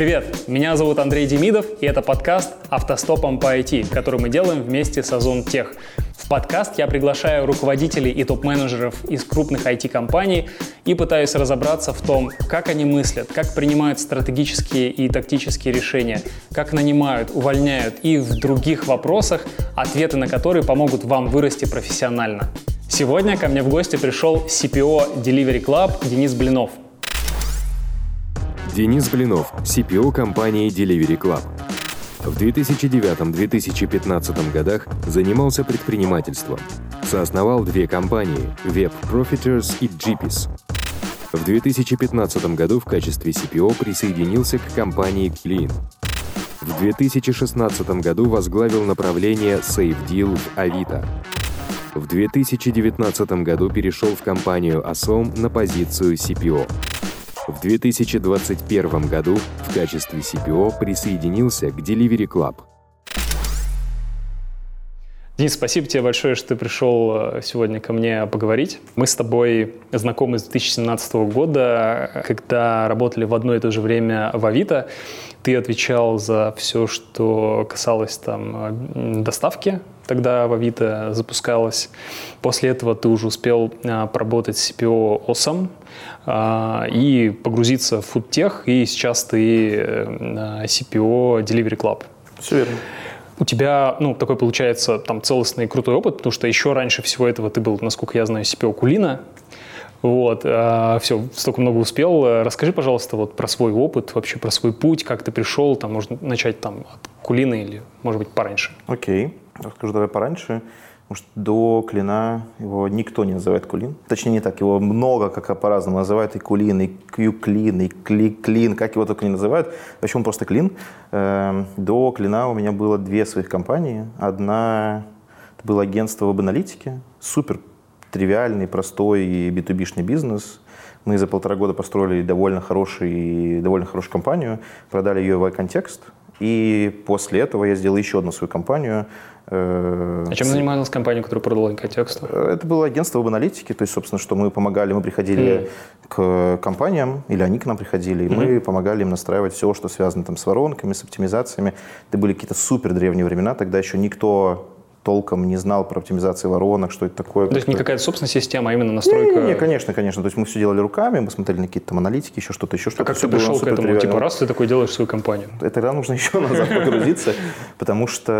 Привет, меня зовут Андрей Демидов, и это подкаст «Автостопом по IT», который мы делаем вместе с Ozon Tech. В подкаст я приглашаю руководителей и топ-менеджеров из крупных IT-компаний и пытаюсь разобраться в том, как они мыслят, как принимают стратегические и тактические решения, как нанимают, увольняют и в других вопросах, ответы на которые помогут вам вырасти профессионально. Сегодня ко мне в гости пришел CPO Delivery Club Денис Блинов. Денис Блинов, CPO компании Delivery Club. В 2009-2015 годах занимался предпринимательством. Соосновал две компании – Web Profiters и GPs. В 2015 году в качестве CPO присоединился к компании Qlean. В 2016 году возглавил направление Save Deal в Авито. В 2019 году перешел в компанию Osome на позицию CPO. В 2021 году в качестве CPO присоединился к Delivery Club. Денис, спасибо тебе большое, что ты пришел сегодня ко мне поговорить. Мы с тобой знакомы с 2017 года, когда работали в одно и то же время в Авито. Ты отвечал за все, что касалось там доставки. Тогда в Авито запускалось. После этого ты уже успел поработать с CPO Osome и погрузиться в фудтех, и сейчас ты CPO Delivery Club. Все верно. У тебя, такой получается там целостный крутой опыт, потому что еще раньше всего этого ты был, насколько я знаю, CPO Qlean. Все, столько много успел. Расскажи, пожалуйста, про свой опыт, вообще про свой путь, как ты пришел, можно начать от Qlean или, может быть, пораньше. Окей. Расскажу давай пораньше, потому что до Qlean его никто не называет Qlean. Точнее, не так, его много как по-разному называют, и Qlean, и Qlean, и Qlean, как его только не называют. Вообще он просто Qlean. До Qlean у меня было две своих компании. Одна – это было агентство веб-аналитики, супер тривиальный, простой и B2B-шный бизнес. Мы за 1,5 года построили довольно хорошую компанию, продали ее в Контекст. И после этого я сделал еще одну свою компанию. А чем занималась компания, которая продала Контексту? Это было агентство об аналитике, то есть, собственно, что мы помогали, мы приходили к компаниям, или они к нам приходили, и мы помогали им настраивать все, что связано с воронками, с оптимизациями. Это были какие-то супер древние времена, тогда еще никто толком не знал про оптимизацию воронок, что это такое. То есть не какая-то собственная система, а именно настройка? Не, конечно. То есть мы все делали руками, мы смотрели на какие-то аналитики, еще что-то. А как ты пришел к этому? Раз ты такой делаешь свою компанию? Это тогда нужно еще назад погрузиться, потому что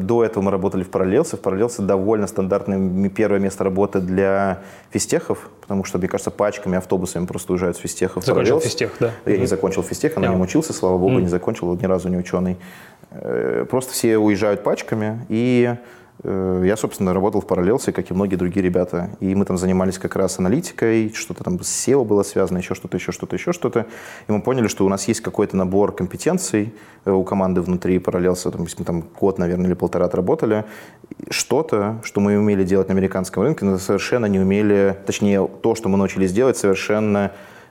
до этого мы работали в Parallels. В Parallels довольно стандартное первое место работы для физтехов, потому что, мне кажется, пачками, автобусами просто уезжают с физтехов. Закончил физтех, да? Я не закончил физтех, я не учился, слава богу, не закончил, ни разу не ученый. Просто все уезжают пачками, и я, собственно, работал в Parallels, как и многие другие ребята. И мы там занимались как раз аналитикой, что-то там с SEO было связано, еще что-то. И мы поняли, что у нас есть какой-то набор компетенций у команды внутри Parallels. Мы там год, наверное, или 1,5 отработали. Что-то, что мы умели делать на американском рынке, но совершенно не умели, точнее, то, что мы научились делать, совершенно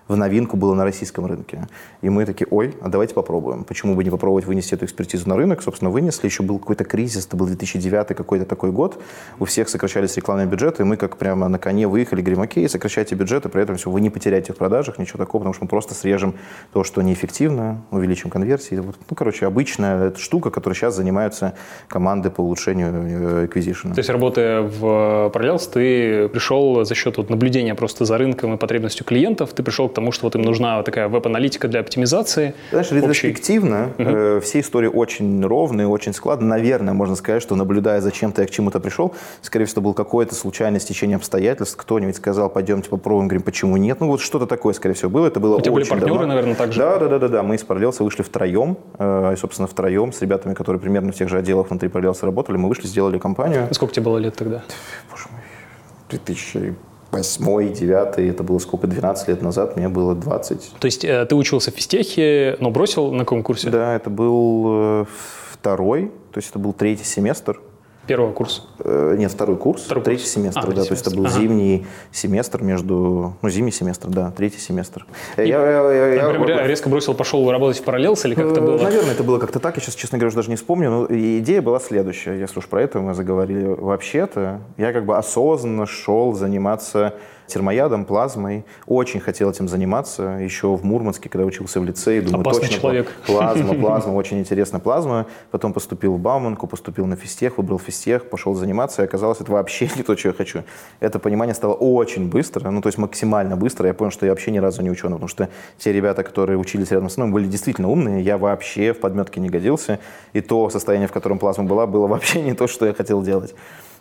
в новинку было на российском рынке. И мы такие, а давайте попробуем. Почему бы не попробовать вынести эту экспертизу на рынок? Собственно, вынесли. Еще был какой-то кризис, это был 2009 какой-то такой год. У всех сокращались рекламные бюджеты, и мы как прямо на коне выехали, говорим, окей, сокращайте бюджеты, при этом все, вы не потеряете в продажах, ничего такого, потому что мы просто срежем то, что неэффективно, увеличим конверсии. Обычная штука, которой сейчас занимаются команды по улучшению acquisition. То есть, работая в Parallels, ты пришел за счет наблюдения просто за рынком и потребностью клиентов, ты пришел потому что им нужна такая веб-аналитика для оптимизации. Знаешь, ретроспективно все истории очень ровные, очень складные. Наверное, можно сказать, что, наблюдая за чем-то, я к чему-то пришел. Скорее всего, было какое-то случайное стечение обстоятельств. Кто-нибудь сказал, пойдемте попробуем. Говорим, почему нет? Что-то такое, скорее всего, было. Это было очень давно. У тебя были партнеры, наверное, также? Да. Мы из Parallels вышли втроем. И, собственно, втроем с ребятами, которые примерно в тех же отделах внутри Parallels работали. Мы вышли, сделали компанию. Сколько тебе было лет тогда? Боже мой, 2000... 2008-2009, это было сколько, 12 лет назад, мне было 20. То есть ты учился в физтехе, но бросил на каком курсе? Да, это был второй, то есть это был третий семестр. Первого курса? Нет, второй курс, третий семестр, да, то есть это был зимний семестр между, зимний семестр, да, третий семестр. Я резко бросил, пошел работать в Parallels или как это было? Наверное, это было как-то так, я сейчас, честно говоря, даже не вспомню, но идея была следующая, если уж про это мы заговорили. Вообще-то я осознанно шел заниматься термоядом, плазмой. Очень хотел этим заниматься еще в Мурманске, когда учился в лицее. Думаю, опасный точно человек. Плазма, очень интересно плазма. Потом поступил в Бауманку, поступил на физтех, выбрал физтех, пошел заниматься. И оказалось, это вообще не то, что я хочу. Это понимание стало очень быстро, ну то есть максимально быстро. Я понял, что я вообще ни разу не ученый, потому что те ребята, которые учились рядом со мной, были действительно умные. Я вообще в подметке не годился. И то состояние, в котором плазма была, было вообще не то, что я хотел делать.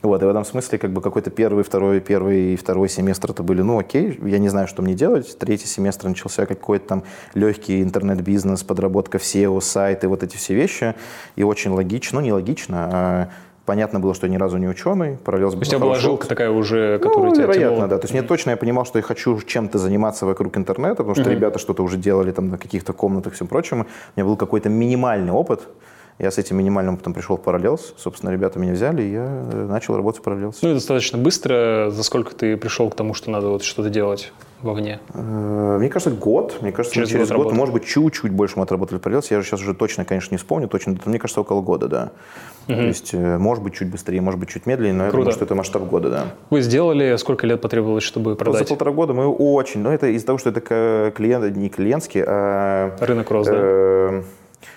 Вот, и в этом смысле как бы какой-то первый и второй семестр это были, ну окей, я не знаю, что мне делать. Третий семестр начался какой-то там легкий интернет-бизнес, подработка в SEO, сайты, вот эти все вещи. И очень логично, ну не логично, а понятно было, что я ни разу не ученый. Parallels был. То есть у тебя была жилка такая уже, которую тебя тянула? Вероятно, да. То есть точно я понимал, что я хочу чем-то заниматься вокруг интернета, потому что ребята что-то уже делали там на каких-то комнатах и всем прочим. У меня был какой-то минимальный опыт. Я с этим минимальным потом пришел в Parallels. Собственно, ребята меня взяли, и я начал работать в Parallels. Ну и достаточно быстро. За сколько ты пришел к тому, что надо вот что-то делать вовне? Мне кажется, год. Мне кажется, через год, может быть, чуть-чуть больше мы отработали в Parallels. Я же сейчас уже точно, конечно, не вспомню. Точно, мне кажется, около года, да. Угу. То есть, может быть, чуть быстрее, может быть, чуть медленнее, но я думаю, что это масштаб года, да. Вы сделали, сколько лет потребовалось, чтобы продать? За 1,5 года мы очень... Но это из-за того, что это клиент, не клиентский, а... Рынок рос, да?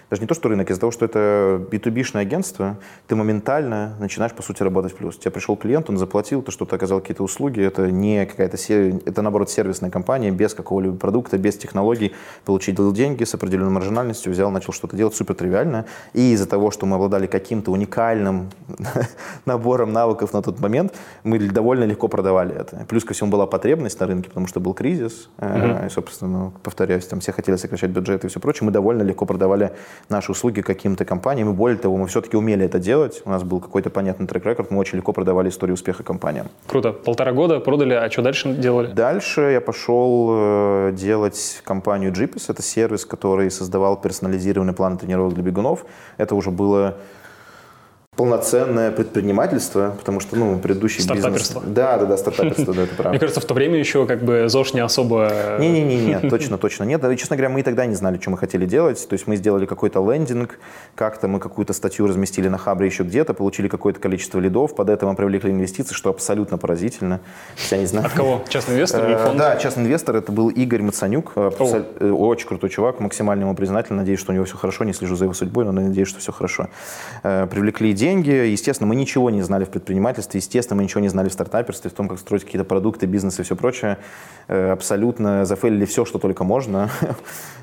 Даже не то, что рынок, из-за того, что это B2B-шное агентство, ты моментально начинаешь, по сути, работать в плюс. У тебя пришел клиент, он заплатил, ты что-то оказал какие-то услуги, это не какая-то, это, наоборот, сервисная компания, без какого-либо продукта, без технологий, получил деньги с определенной маржинальностью, взял, начал что-то делать супер тривиально. И из-за того, что мы обладали каким-то уникальным набором навыков на тот момент, мы довольно легко продавали это. Плюс ко всему была потребность на рынке, потому что был кризис, и, собственно, повторяюсь, там все хотели сокращать бюджет и все прочее, мы довольно легко продавали наши услуги каким-то компаниям, и более того, мы все-таки умели это делать, у нас был какой-то понятный трек-рекорд, мы очень легко продавали историю успеха компаниям. Круто. 1,5 года продали, а что дальше делали? Дальше я пошел делать компанию GPs, это сервис, который создавал персонализированный план тренировок для бегунов, это уже было... полноценное предпринимательство, потому что, ну, предыдущий стартаперство. Бизнес... Да, стартаперство, да, это правда. Мне кажется, в то время еще как бы ЗОЖ не особо... Не, точно нет. И, честно говоря, мы и тогда не знали, что мы хотели делать. То есть мы сделали какой-то лендинг, как-то мы какую-то статью разместили на Хабре еще где-то, получили какое-то количество лидов, под это мы привлекли инвестиции, что абсолютно поразительно. Я не знаю. От кого? Частный инвестор или фонд? Да, частный инвестор, это был Игорь Мацанюк, очень крутой чувак, максимально ему признателен, надеюсь, что у него все хорошо, не слежу за его судьбой, но надеюсь, что все хорошо. Привлекли деньги. Естественно, мы ничего не знали в предпринимательстве, естественно, мы ничего не знали в стартаперстве, в том, как строить какие-то продукты, бизнес и все прочее. Абсолютно зафейлили все, что только можно.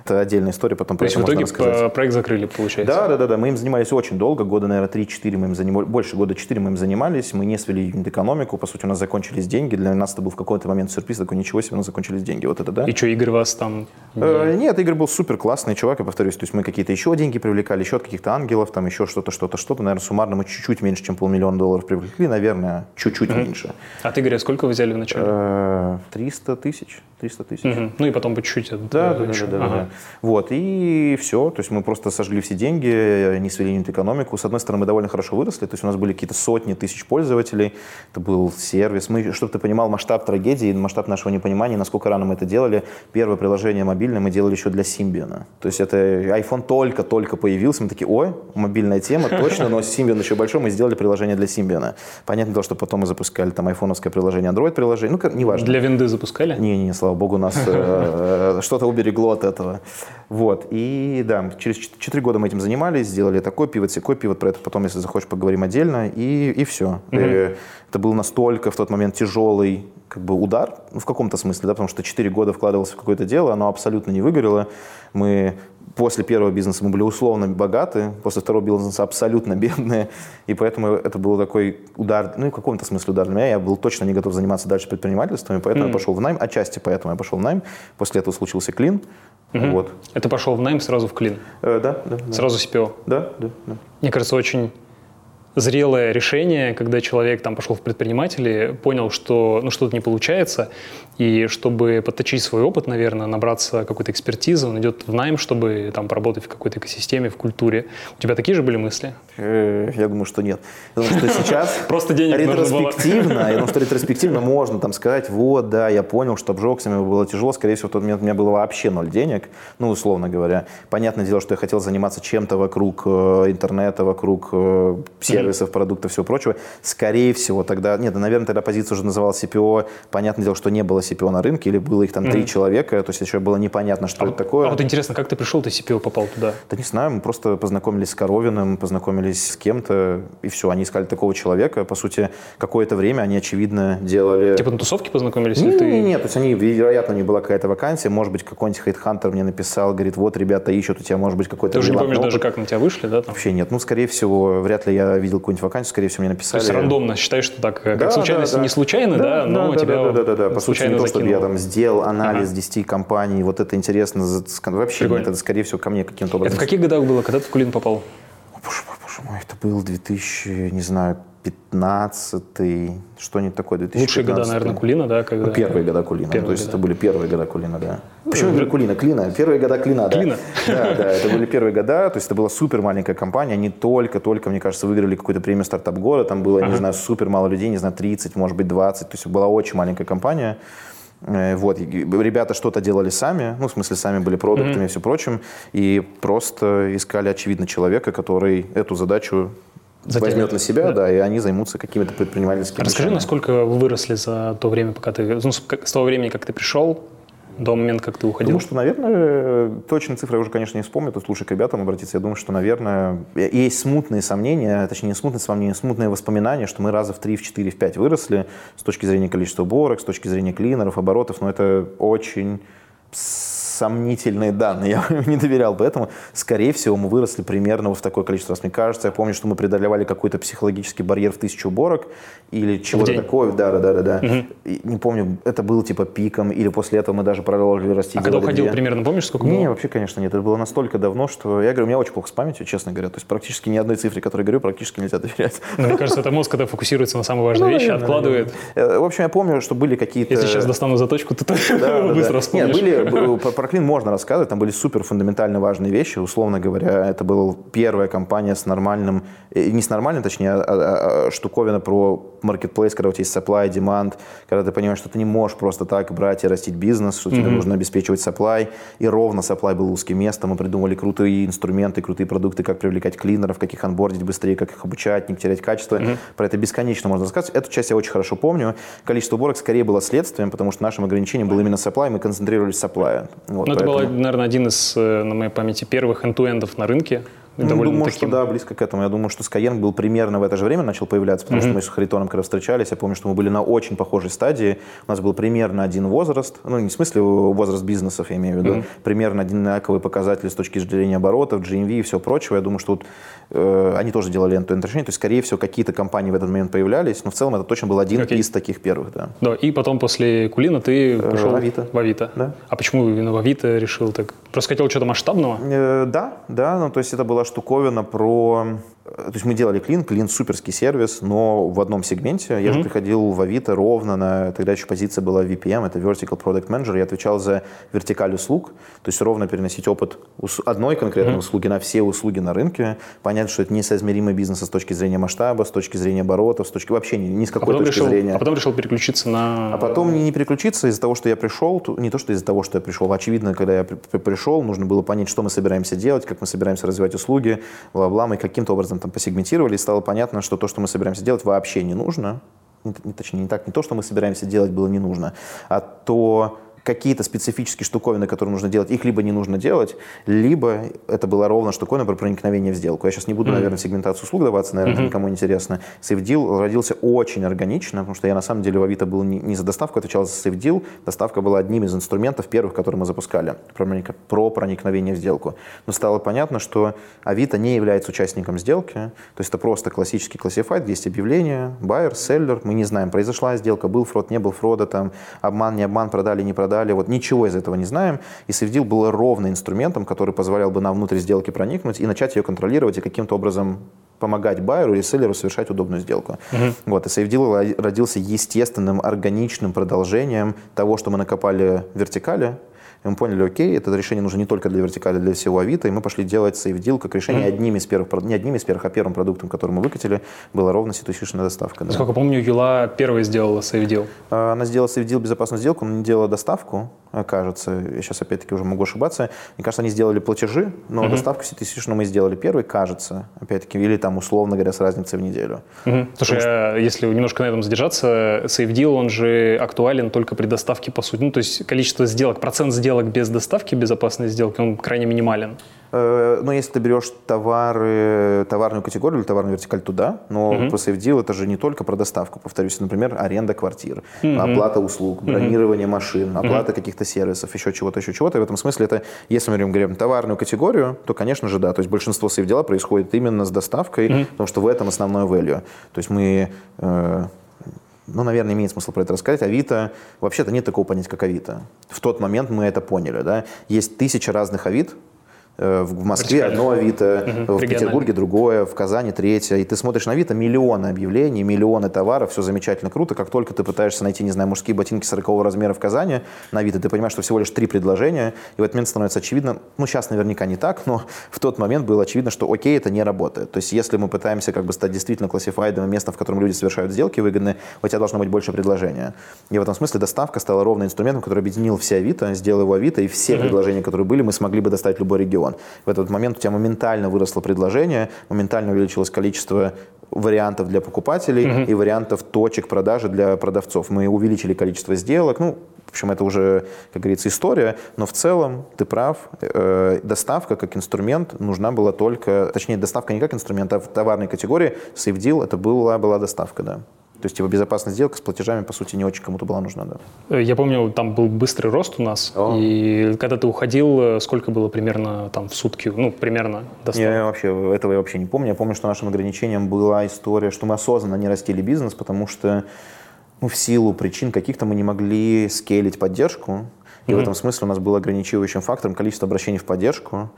Это отдельная история, потом про это можно рассказать. То есть в итоге проект закрыли, получается? Да. Мы им занимались очень долго, года, наверное, 3-4 мы им занимались, больше года 4 мы им занимались, мы не свели юнит-экономику, по сути, у нас закончились деньги, для нас это был в какой-то момент сюрприз, такой, ничего себе, у нас закончились деньги, вот это да. И что, Игорь вас там... Нет, Игорь был супер классный чувак, я повторюсь, то есть мы какие-то еще деньги привлекали, еще от каких-то ангелов, там еще что-то, наверное, суммарно мы чуть-чуть меньше, чем $500,000 привлекли, наверное, чуть-чуть меньше. От Игоря сколько вы взяли вначале? 300 тысяч. Ну и потом по чуть-чуть. Да. Вот, и все. То есть мы просто сожгли все деньги, не свели юнит-экономику. С одной стороны, мы довольно хорошо выросли, то есть у нас были какие-то сотни тысяч пользователей, это был сервис. Мы, чтобы ты понимал масштаб трагедии, масштаб нашего непонимания, насколько рано мы это делали, первое приложение мобильное мы делали еще для Symbian. То есть это iPhone только-только появился, мы такие, ой, мобильная тема, точно, но Symbian еще большой, мы сделали приложение для Symbian. Понятно то, что потом мы запускали там айфоновское приложение, Android-приложение, ну, неважно. Для винды запускали? Не, слава богу, нас что-то уберегло от этого. Вот, и да, через 4 года мы этим занимались, сделали такой пивот, сякой пивот, про это потом, если захочешь, поговорим отдельно, и все. Mm-hmm. Это был настолько в тот момент тяжелый как бы удар, ну, в каком-то смысле, да, потому что 4 года вкладывался в какое-то дело, оно абсолютно не выгорело, мы... После первого бизнеса мы были условно богаты, после второго бизнеса абсолютно бедные, и поэтому это был такой удар, ну и в каком-то смысле удар для меня, я был точно не готов заниматься дальше предпринимательством, и поэтому я пошел в найм, отчасти поэтому я пошел в найм, после этого случился Qlean. Вот. Это пошел в найм, сразу в Qlean? Да. Сразу CPO? Да. Мне кажется, очень зрелое решение, когда человек там пошел в предприниматели, понял, что ну, что-то не получается, и чтобы подточить свой опыт, наверное, набраться какой-то экспертизы, он идет в найм, чтобы там поработать в какой-то экосистеме, в культуре. У тебя такие же были мысли? Я думаю, что нет. Я думаю, что сейчас просто денег ретроспективно, я думаю, что ретроспективно можно там сказать, вот, да, я понял, что обжегся, мне было тяжело, скорее всего, в тот момент у меня было вообще 0 денег, ну, условно говоря. Понятное дело, что я хотел заниматься чем-то вокруг интернета, вокруг всех сервисов, продуктов, всего прочего. Скорее всего, тогда, нет, наверное, тогда позиция уже называлась CPO. Понятное дело, что не было CPO на рынке, или было их там три человека, то есть еще было непонятно, что это такое. А вот интересно, как ты пришел, ты CPO попал туда? Да не знаю, мы просто познакомились с Коровиным, познакомились с кем-то, и все, они искали такого человека. По сути, какое-то время они, очевидно, делали... Типа на тусовке познакомились? Нет, ты... нет, то есть они, вероятно, не была какая-то вакансия, может быть, какой-нибудь хейт-хантер мне написал, говорит, вот, ребята, ищут у тебя, может быть, какой-то... Ты уже не помнишь даже, как на тебя вышли, да? Там? Вообще нет, ну, скорее всего, вряд ли я видел какую-нибудь вакансию, скорее всего, мне написали... То есть рандомно считаешь, что так, как да, случайность, да, да. Не случайно, да, да но да, тебя случайно закинуло. Да. По сути, не то, чтобы я там сделал анализ 10 компаний, вот это интересно, вообще нет, это, скорее всего, ко мне каким-то образом... Это в каких годах было, когда ты в Qlean попал? Боже мой, это был 2000, не знаю, 15-й, что-нибудь такое, 2015-й. Лучшие года, наверное, Qlean, да? Когда... Ну, первые года Qlean, то есть это были первые года Qlean, да. Почему я говорю Qlean? Qlean, первые года Qlean, да. Да, это были первые года, то есть это была супер маленькая компания, они только, мне кажется, выиграли какую-то премию стартап года, там было, не знаю, супер мало людей, не знаю, 30, может быть, 20, то есть была очень маленькая компания. Вот, ребята что-то делали сами, ну, в смысле, сами были продуктами и все прочим, и просто искали, очевидно, человека, который эту задачу возьмет на себя, да, и они займутся какими-то предпринимательскими Расскажи, вещами. Насколько вы выросли за то время, пока ты, ну, с того времени, как ты пришел, до момента, как ты уходил? Думаю, что, наверное, точно цифры я уже, конечно, не вспомню, тут лучше к ребятам обратиться. Я думаю, что, наверное, есть смутные сомнения, точнее, не смутные сомнения, смутные воспоминания, что мы раза в 3, в 4, в 5 выросли с точки зрения количества уборок, с точки зрения клинеров, оборотов, но это очень... сомнительные данные, я не доверял, поэтому, скорее всего, мы выросли примерно вот в такое количество раз. Мне кажется, я помню, что мы преодолевали какой-то психологический барьер в 1000 уборок или чего-то такое. Да. Не помню, это было типа пиком, или после этого мы даже продолжили расти. А когда уходил примерно, помнишь, сколько было? Не, вообще, конечно, нет. Это было настолько давно, что я говорю, у меня очень плохо с памятью, честно говоря. То есть практически ни одной цифре, которую я говорю, практически нельзя доверять. Ну, мне кажется, это мозг, когда фокусируется на самые важные вещи, откладывает. В общем, я помню, что были какие-то... Если сейчас достану заточку, ты быстро вспомнишь. Qlean можно рассказывать, там были супер фундаментально важные вещи, условно говоря, это была первая компания с нормальным, не с нормальным, точнее, а штуковина про маркетплейс, когда у тебя есть supply, demand, когда ты понимаешь, что ты не можешь просто так брать и растить бизнес, что тебе нужно обеспечивать supply, и ровно supply был узким местом, мы придумали крутые инструменты, крутые продукты, как привлекать клинеров, как их онбордить быстрее, как их обучать, не терять качество, про это бесконечно можно рассказывать, эту часть я очень хорошо помню, количество уборок скорее было следствием, потому что нашим ограничением был именно supply, мы концентрировались в supply. Вот, но это был, наверное, один из, на моей памяти, первых энтуэндов на рынке. Думаю, что да, близко к этому. Я думаю, что Skyeng был примерно в это же время, начал появляться, потому что мы с Харитоном когда встречались, я помню, что мы были на очень похожей стадии. У нас был примерно один возраст, ну, не в смысле возраст бизнесов, я имею в виду, примерно одинаковые показатели с точки зрения оборотов, GMV и все прочего. Я думаю, что вот, они тоже делали end-to-end решения, то есть, скорее всего, какие-то компании в этот момент появлялись, но в целом это точно был один из таких первых. Да. Да, и потом после Qlean ты пошел в Авито. Да. А почему именно в Авито решил так? Просто хотел чего-то масштабного? Да, ну, то есть это было штуковина про... То есть мы делали Qlean суперский сервис, но в одном сегменте. Я же приходил в Авито ровно на... Тогда еще позиция была VPM, это Vertical Product Manager. Я отвечал за вертикаль услуг, то есть ровно переносить опыт одной конкретной услуги на все услуги на рынке. Понятно, что это несоизмеримый бизнес с точки зрения масштаба, с точки зрения оборотов, с точки... вообще ни с какой точки зрения. А потом решил переключиться на... А потом не переключиться из-за того, что я пришел. Не то, что из-за того, что я пришел. Очевидно, когда я пришел, нужно было понять, что мы собираемся делать, как мы собираемся развивать услуги, бла-бла. Мы каким-то образом там посегментировали, и стало понятно, что то, что мы собираемся делать, вообще не нужно. Точнее, не так, не то, что мы собираемся делать, было не нужно, а то... какие-то специфические штуковины, которые нужно делать, их либо не нужно делать, либо это была ровно штуковина про проникновение в сделку. Я сейчас не буду, наверное, сегментацию услуг даваться, наверное, никому интересно. SafeDeal родился очень органично, потому что я, на самом деле, в Авито был не за доставку, отвечал за SafeDeal. Доставка была одним из инструментов первых, которые мы запускали, про проникновение в сделку. Но стало понятно, что Авито не является участником сделки, то есть это просто классический классифайт, есть объявление, buyer, seller, мы не знаем, произошла сделка, был фрод, не был фрода, там, обман, не обман, продали, не продали. Вот ничего из этого не знаем, и SafeDeal был ровно инструментом, который позволял бы нам внутрь сделки проникнуть и начать ее контролировать и каким-то образом помогать байеру или селлеру совершать удобную сделку. Вот, и SafeDeal родился естественным, органичным продолжением того, что мы накопали в вертикали. И мы поняли, окей, это решение нужно не только для вертикали, для всего Авито, и мы пошли делать SafeDeal как решение не одним из первых, а первым продуктом, который мы выкатили, была ровно ситуационная доставка. Насколько помню, Юла первой сделала SafeDeal. Она сделала SafeDeal безопасную сделку, но не делала доставку. кажется, я сейчас опять-таки уже могу ошибаться, мне кажется, они сделали платежи, но доставку сетисишну мы сделали первый, кажется, опять-таки, или там, условно говоря, с разницей в неделю. Слушай, а если немножко на этом задержаться, сейфдил, он же актуален только при доставке по сути, ну, то есть количество сделок, процент сделок без доставки, безопасной сделки, он крайне минимален. Но если ты берешь товары, товарную категорию или товарную вертикаль, туда, но по сейфдил это же не только про доставку, повторюсь, например, аренда квартир, оплата услуг, бронирование машин, оплата каких-то сервисов, еще чего-то, и в этом смысле это, если мы говорим товарную категорию, то, конечно же, да, то есть большинство сейфдела происходит именно с доставкой, потому что в этом основное value, то есть мы… Ну, наверное, имеет смысл про это рассказать. Авито, вообще-то нет такого понятия, как Авито. В тот момент мы это поняли, да. Есть 1000 разных Авит. В Москве одно Авито, в Петербурге другое, в Казани третье. И ты смотришь на Авито, миллионы объявлений, миллионы товаров, все замечательно, круто. Как только ты пытаешься найти, не знаю, мужские ботинки 40-го размера в Казани на Авито, ты понимаешь, что всего лишь 3 предложения. И в этот момент становится очевидно, ну, сейчас наверняка не так, но в тот момент было очевидно, что окей, это не работает. То есть если мы пытаемся как бы стать действительно классифайдом, местом, в котором люди совершают сделки выгодные, у тебя должно быть больше предложения. И в этом смысле доставка стала ровно инструментом, который объединил все Авито, сделал его Авито, и все предложения, которые были, мы смогли бы доставить любой регион. В этот момент у тебя моментально выросло предложение, моментально увеличилось количество вариантов для покупателей и вариантов точек продажи для продавцов. Мы увеличили количество сделок, ну, в общем, это уже, как говорится, история, но в целом ты прав, доставка как инструмент нужна была только, точнее, доставка не как инструмент, а в товарной категории сейфдил это была доставка, да. То есть его безопасная сделка с платежами, по сути, не очень кому-то была нужна. Да. Я помню, там был быстрый рост у нас. И когда ты уходил, сколько было примерно там в сутки? Ну, примерно доставки? Этого я вообще не помню. Я помню, что нашим ограничением была история, что мы осознанно не растили бизнес, потому что ну, в силу причин каких-то мы не могли скейлить поддержку. И в этом смысле у нас был ограничивающим фактором количество обращений в поддержку.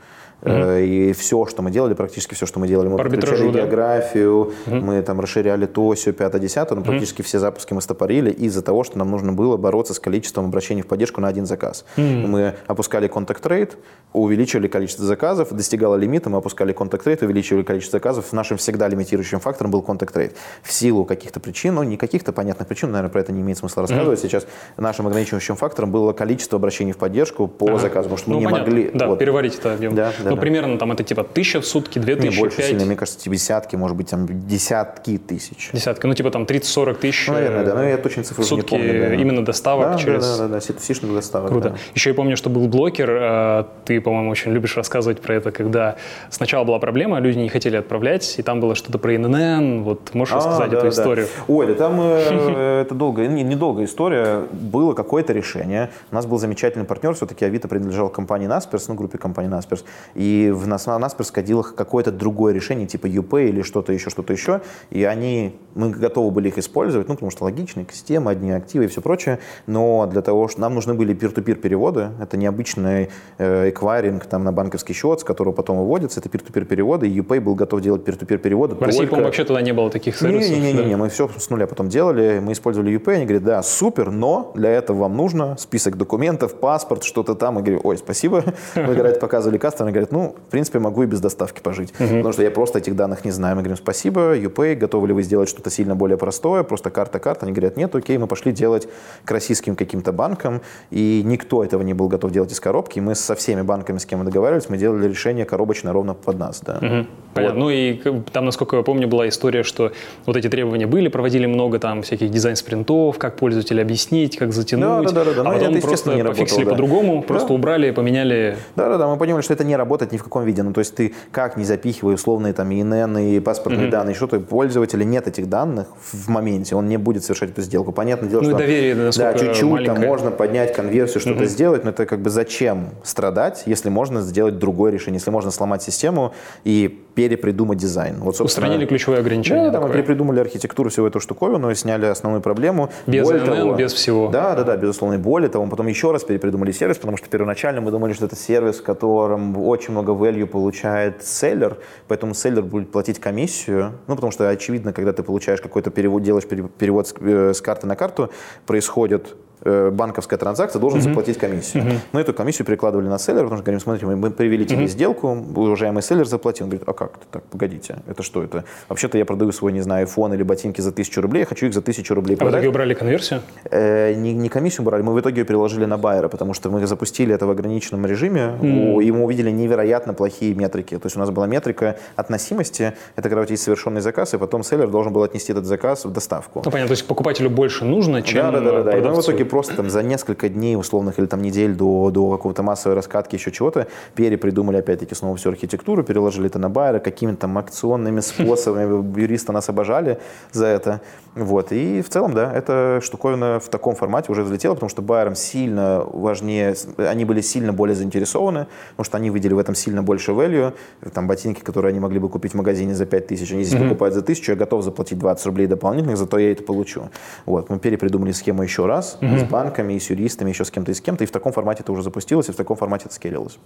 И все, что мы делали, практически все, что мы делали, мы подключали географию, мы там расширяли то, сё, 5-10, но практически все запуски мы стопорили из-за того, что нам нужно было бороться с количеством обращений в поддержку на один заказ. Мы опускали контакт рейт, увеличивали количество заказов, достигало лимита, мы опускали контакт рейт, увеличивали количество заказов. Нашим всегда лимитирующим фактором был контакт рейт. В силу каких-то причин, ну не каких-то понятных причин, наверное, про это не имеет смысла рассказывать сейчас, нашим ограничивающим фактором было количество обращений в поддержку по заказу, потому что мы не могли… Да, вот, переварить это объем. Да. Ну, примерно там это типа 1000 в сутки, 2000, больше 5. Сильно, мне кажется, десятки, может быть, там десятки тысяч. Десятки, ну типа там 30-40 тысяч. Наверное, да, но я точно цифру в сутки не помню. Да. Именно доставок через… Да, сетусишных доставок. Круто. Да. Еще я помню, что был блокер, ты, по-моему, очень любишь рассказывать про это, когда сначала была проблема, люди не хотели отправлять, и там было что-то про ИНН, вот можешь рассказать эту историю? Ой, да там это недолгая история, было какое-то решение, у нас был замечательный партнер, все-таки Авито принадлежал компании Naspers, ну группе компании Naspers, и в Naspers входило какое-то другое решение, типа UPay или что-то еще, и мы готовы были их использовать, ну, потому что логичные системы, одни активы и все прочее, но для того, что нам нужны были peer-to-peer переводы, это необычный эквайринг там на банковский счет, с которого потом выводится, это peer-to-peer переводы, и UPay был готов делать peer-to-peer переводы. В России, по-моему, вообще тогда не было таких сервисов. Не, мы все с нуля потом делали, мы использовали UPay, они говорят, да, супер, но для этого вам нужно список документов, паспорт, что-то там, и говорю, ой, спасибо, мы, говорят, показывали кастомер, говорит, ну, в принципе, могу и без доставки пожить, потому что я просто этих данных не знаю. Мы говорим, спасибо, UPay, готовы ли вы сделать что-то сильно более простое, просто карта. Они говорят, нет, окей, мы пошли делать к российским каким-то банкам, и никто этого не был готов делать из коробки. Мы со всеми банками, с кем мы договаривались, мы делали решение коробочное ровно под нас, да. Понятно. Ну и там, насколько я помню, была история, что вот эти требования были, проводили много там всяких дизайн-спринтов, как пользователю объяснить, как затянуть, а потом просто пофиксили по-другому, просто убрали, поменяли. Да, мы понимали, что это не работает ни в каком виде. Ну, то есть ты как не запихивай условные там ИНН и паспортные данные, что-то пользователя нет этих данных в моменте, он не будет совершать эту сделку. Понятное дело, что доверие, чуть-чуть там можно поднять конверсию, что-то сделать, но это как бы зачем страдать, если можно сделать другое решение, если можно сломать систему и перепридумать дизайн. Вот, устранили ключевые ограничения. Да, мы перепридумали архитектуру всего этого штуковину, сняли основную проблему. Без ИНН, без всего. Да, безусловно. Более того, мы потом еще раз перепридумали сервис, потому что первоначально мы думали, что это сервис, в котором очень много value получает селлер, поэтому селлер будет платить комиссию, ну, потому что, очевидно, когда ты получаешь какой-то перевод, делаешь перевод с карты на карту, происходит банковская транзакция, должен заплатить комиссию. Мы эту комиссию перекладывали на селлера, потому что говорим, смотрите, мы привели тебе сделку, уважаемый селлер заплатил. Он говорит, а как это так, погодите, это что это? Вообще-то я продаю свой, не знаю, iPhone или ботинки за 1000 рублей, я хочу их за 1000 рублей продать. А в итоге убрали конверсию? Не комиссию брали, мы в итоге ее переложили на байера, потому что мы запустили это в ограниченном режиме, и мы увидели невероятно плохие метрики. То есть у нас была метрика относимости, это когда у тебя есть совершенный заказ, и потом селлер должен был отнести этот заказ в доставку. Ну понятно, то есть покупателю больше нужно, чем продавцу. И мы в итоге просто там, за несколько дней условных или там, недель до какого-то массовой раскатки, еще чего-то, перепридумали опять-таки снова всю архитектуру, переложили это на байера какими-то там акционными способами, юристы нас обожали за это. Вот. И в целом, да, эта штуковина в таком формате уже взлетела, потому что байерам сильно важнее, они были сильно более заинтересованы, потому что они видели в этом сильно больше value. Там ботинки, которые они могли бы купить в магазине за 5000, они здесь покупают за 1000, я готов заплатить 20 рублей дополнительных, зато я это получу. Вот. Мы перепридумали схему еще раз, с банками, и с юристами, еще с кем-то, и в таком формате это уже запустилось, и в таком формате это скейлилось.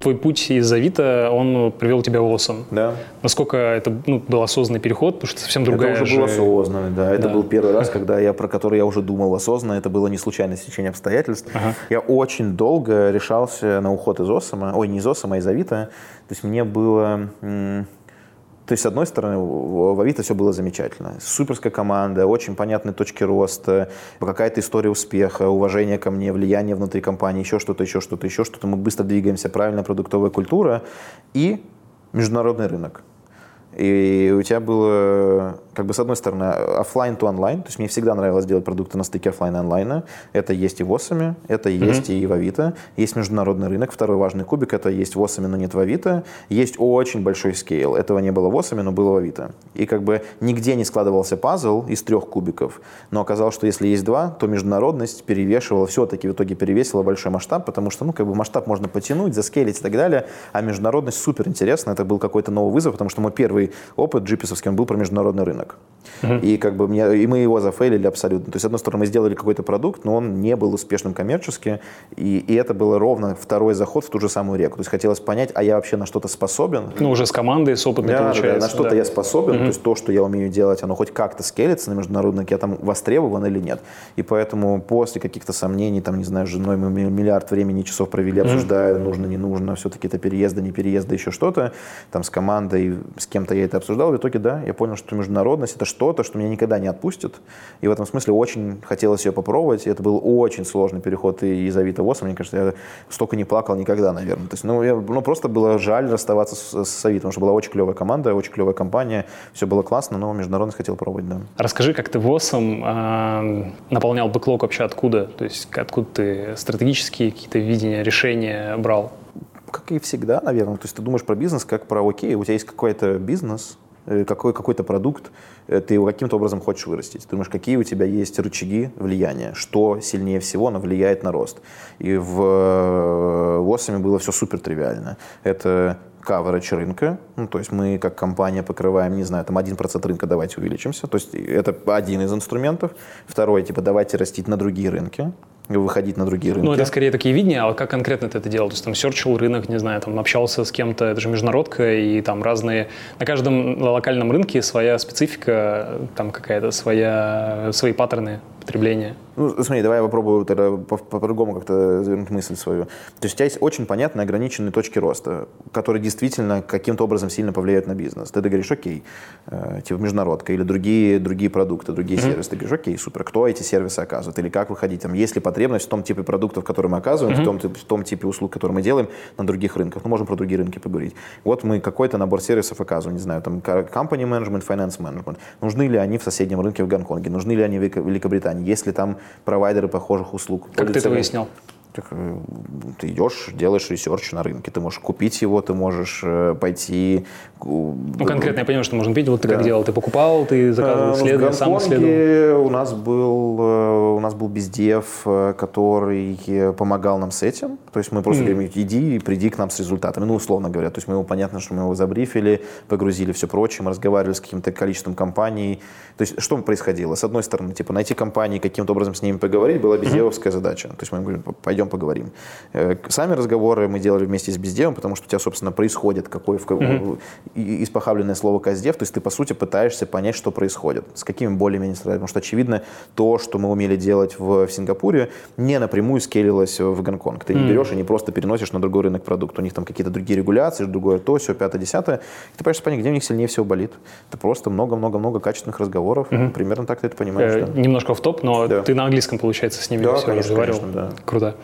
Твой путь из Авито, он привел тебя в Osome. Да. Насколько это был осознанный переход, потому что совсем другая жизнь. Это уже был осознанный, да. Это был первый раз, когда про который я уже думал осознанно. Это было не случайное стечение обстоятельств. Я очень долго решался на уход из Osome. Ой, не из Osome, а из Авито. То есть мне было... То есть, с одной стороны, в Авито все было замечательно. Суперская команда, очень понятные точки роста, какая-то история успеха, уважение ко мне, влияние внутри компании, еще что-то. Мы быстро двигаемся, правильная продуктовая культура и международный рынок. И у тебя было, с одной стороны, офлайн to онлайн. То есть мне всегда нравилось делать продукты на стыке офлайн и онлайна. Это есть и в Osome, это есть и в Авито. Есть международный рынок. Второй важный кубик – это есть в Osome, но нет в Авито. Есть очень большой скейл. Этого не было в Osome, но было в Авито. И нигде не складывался пазл из 3 кубиков. Но оказалось, что если есть 2, то международность перевешивала, все-таки в итоге перевесила большой масштаб, потому что масштаб можно потянуть, заскейлить и так далее. А международность суперинтересна. Это был какой-то новый вызов, потому что мой первый опыт джиписовский был про международный рынок. И мы его зафейлили абсолютно. То есть, с одной стороны, мы сделали какой-то продукт, но он не был успешным коммерчески, и это было ровно второй заход в ту же самую реку. То есть хотелось понять, а я вообще на что-то способен? Уже с командой, с опытом получается. Да, на что-то я способен, то есть то, что я умею делать, оно хоть как-то скелится на международный рынок, я там востребован или нет. И поэтому после каких-то сомнений, с женой мы миллиард времени, часов провели, обсуждая, нужно, не нужно, все-таки это переезды, не переезды, еще что-то, с командой, с кем-то я это обсуждал, в итоге, я понял, что международность – это что-то, что меня никогда не отпустит, и в этом смысле очень хотелось ее попробовать, и это был очень сложный переход из Авито в Osome, мне кажется, я столько не плакал никогда, наверное, то есть, просто было жаль расставаться с Авито, потому что была очень клевая команда, очень клевая компания, все было классно, но международность хотел пробовать, да. Расскажи, как ты в Osome наполнял бэклог вообще откуда, то есть откуда ты стратегические какие-то видения, решения брал? Как и всегда, наверное. То есть ты думаешь про бизнес как про окей, у тебя есть какой-то бизнес, какой-то продукт, ты его каким-то образом хочешь вырастить. Ты думаешь, какие у тебя есть рычаги влияния, что сильнее всего оно влияет на рост. И в Osome было все супер тривиально. Это каверидж рынка, то есть мы как компания покрываем, 1% рынка, давайте увеличимся. То есть это один из инструментов. Второй, давайте растить на другие рынки. Выходить на другие рынки. Это скорее такие видения, а как конкретно ты это делал? То есть серчил рынок, общался с кем-то, это же международка, и разные... На каждом локальном рынке своя специфика, свои паттерны потребления. Смотри, давай я попробую тогда по-другому как-то завернуть мысль свою. То есть у тебя есть очень понятные ограниченные точки роста, которые действительно каким-то образом сильно повлияют на бизнес. Ты говоришь, окей, международка или другие продукты, другие сервисы. Ты говоришь, окей, супер, кто эти сервисы оказывает или как выходить? Есть ли потребность в том типе продуктов, которые мы оказываем, в том типе услуг, которые мы делаем на других рынках. Мы можем про другие рынки поговорить. Вот мы какой-то набор сервисов оказываем, company management, finance management. Нужны ли они в соседнем рынке в Гонконге? Нужны ли они в Великобритании? Есть ли там провайдеры похожих услуг? Как ты это выяснил? Ты идешь, делаешь ресерч на рынке, ты можешь купить его, ты можешь пойти... Конкретно я понимаю, что можно купить, ты как делал, ты покупал, ты заказывал, исследовал, сам исследовал. У нас был бездев, который помогал нам с этим, то есть мы просто говорим, иди и приди к нам с результатами, условно говоря, то есть мы его забрифили, погрузили, все прочее, мы разговаривали с каким-то количеством компаний, то есть что происходило? С одной стороны, найти компании, каким-то образом с ними поговорить, была бездевовская задача, то есть мы говорим, пойдем чем поговорим. Сами разговоры мы делали вместе с бездевом, потому что у тебя, собственно, происходит испохабленное слово «каздев», то есть ты, по сути, пытаешься понять, что происходит, с какими более-менее страдами, потому что, очевидно, то, что мы умели делать в Сингапуре, не напрямую скейлилось в Гонконг. Ты не берешь и не просто переносишь на другой рынок продукт. У них там какие-то другие регуляции, другое то, все, пятое, десятое. Ты понимаешь, где у них сильнее всего болит. Это просто много-много-много качественных разговоров. Примерно так ты это понимаешь. Немножко в топ, но ты на английском, получается, с ними все разговаривал. Да. Круто.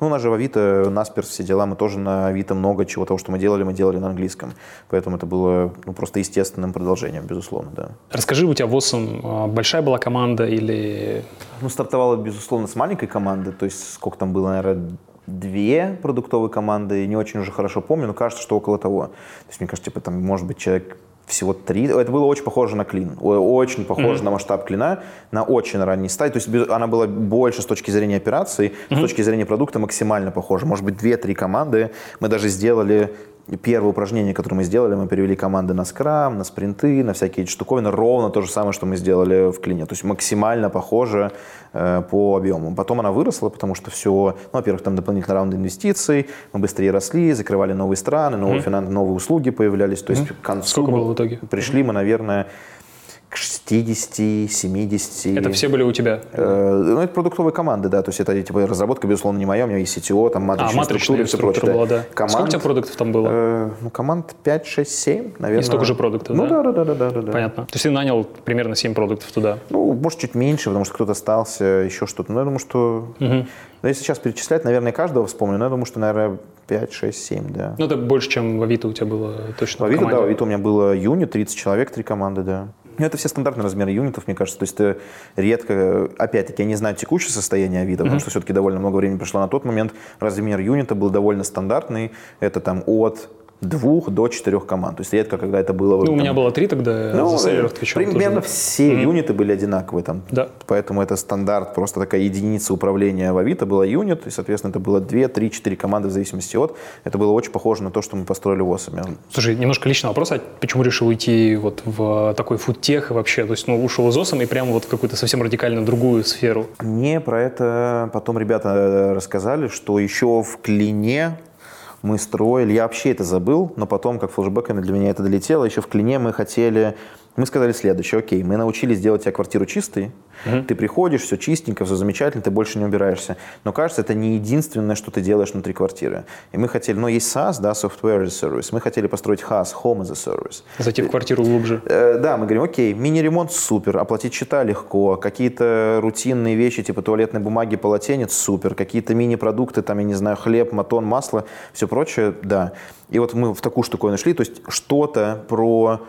Ну, у нас же в Авито, Наспers, все дела, мы тоже на Авито много чего того, что мы делали на английском. Поэтому это было просто естественным продолжением, безусловно, да. Расскажи, у тебя в Osome большая была команда или... Ну, стартовала, безусловно, с маленькой команды, то есть сколько там было, наверное, 2 продуктовые команды, не очень уже хорошо помню, но кажется, что около того. То есть, мне кажется, там, может быть, человек... Всего 3. Это было очень похоже на Qlean. Очень похоже на масштаб Qlean, на очень ранней стадии. То есть она была больше с точки зрения операции, с точки зрения продукта максимально похожа. Может быть, 2-3 команды. Мы даже сделали... Первое упражнение, которое мы сделали, мы перевели команды на скрам, на спринты, на всякие штуковины. Ровно то же самое, что мы сделали в Qlean. То есть максимально похоже по объему. Потом она выросла, потому что все... Ну, во-первых, там дополнительный раунд инвестиций, мы быстрее росли, закрывали новые страны, новые услуги появлялись. То есть к концу... Сколько было в итоге? Пришли мы, наверное... к 60-70. Это все были у тебя? Ну, это продуктовые команды, да. То есть это типа разработка, безусловно, не моя. У меня есть CTO, там матричная структура была, да. Сколько у тебя продуктов там было? Ну, команд 5-6-7, наверное. И столько же продуктов, да? Ну, да. Понятно. То есть ты нанял примерно 7 продуктов туда? Ну, может, чуть меньше, потому что кто-то остался, еще что-то. Но я думаю, что... Но если сейчас перечислять, наверное, каждого вспомню, но я думаю, что, наверное, 5, 6, 7, да. Ну, это больше, чем в Авито у тебя было точно. В Авито, да, в Авито у меня было юнит, 30 человек, 3 команды, да. Ну, это все стандартные размеры юнитов, мне кажется. То есть ты редко, опять-таки, я не знаю текущее состояние Авито, потому что все-таки довольно много времени прошло на тот момент. Размер юнита был довольно стандартный. Это там от 2 до 4 команд. То есть редко, когда это было... Ну, там, у меня было 3 тогда, за сервер отвечал. Примерно тоже, все юниты были одинаковые там. Да. Поэтому это стандарт, просто такая единица управления в Авито была юнит, и, соответственно, это было 2, 3, 4 команды в зависимости от. Это было очень похоже на то, что мы построили в Osome. Слушай, немножко личный вопрос, а почему решил уйти вот в такой фудтех вообще? То есть, ну, ушел из Osome и прямо вот в какую-то совсем радикально другую сферу? Мне про это потом ребята рассказали, что еще в Qlean мы строили, я вообще это забыл, но потом, как флешбэками для меня это долетело, еще в Qlean мы сказали следующее: окей, мы научились делать тебе квартиру чистой, ты приходишь, все чистенько, все замечательно, ты больше не убираешься. Но кажется, это не единственное, что ты делаешь внутри квартиры. И мы хотели, но есть SaaS, да, Software as a Service, мы хотели построить HaaS, Home as a Service. Зайти в квартиру глубже. Да, мы говорим, окей, мини-ремонт супер, оплатить счета легко, какие-то рутинные вещи, типа туалетной бумаги, полотенец, супер, какие-то мини-продукты, там, я не знаю, хлеб, матон, масло, все прочее, да. И вот мы в такую штуку нашли, то есть что-то про...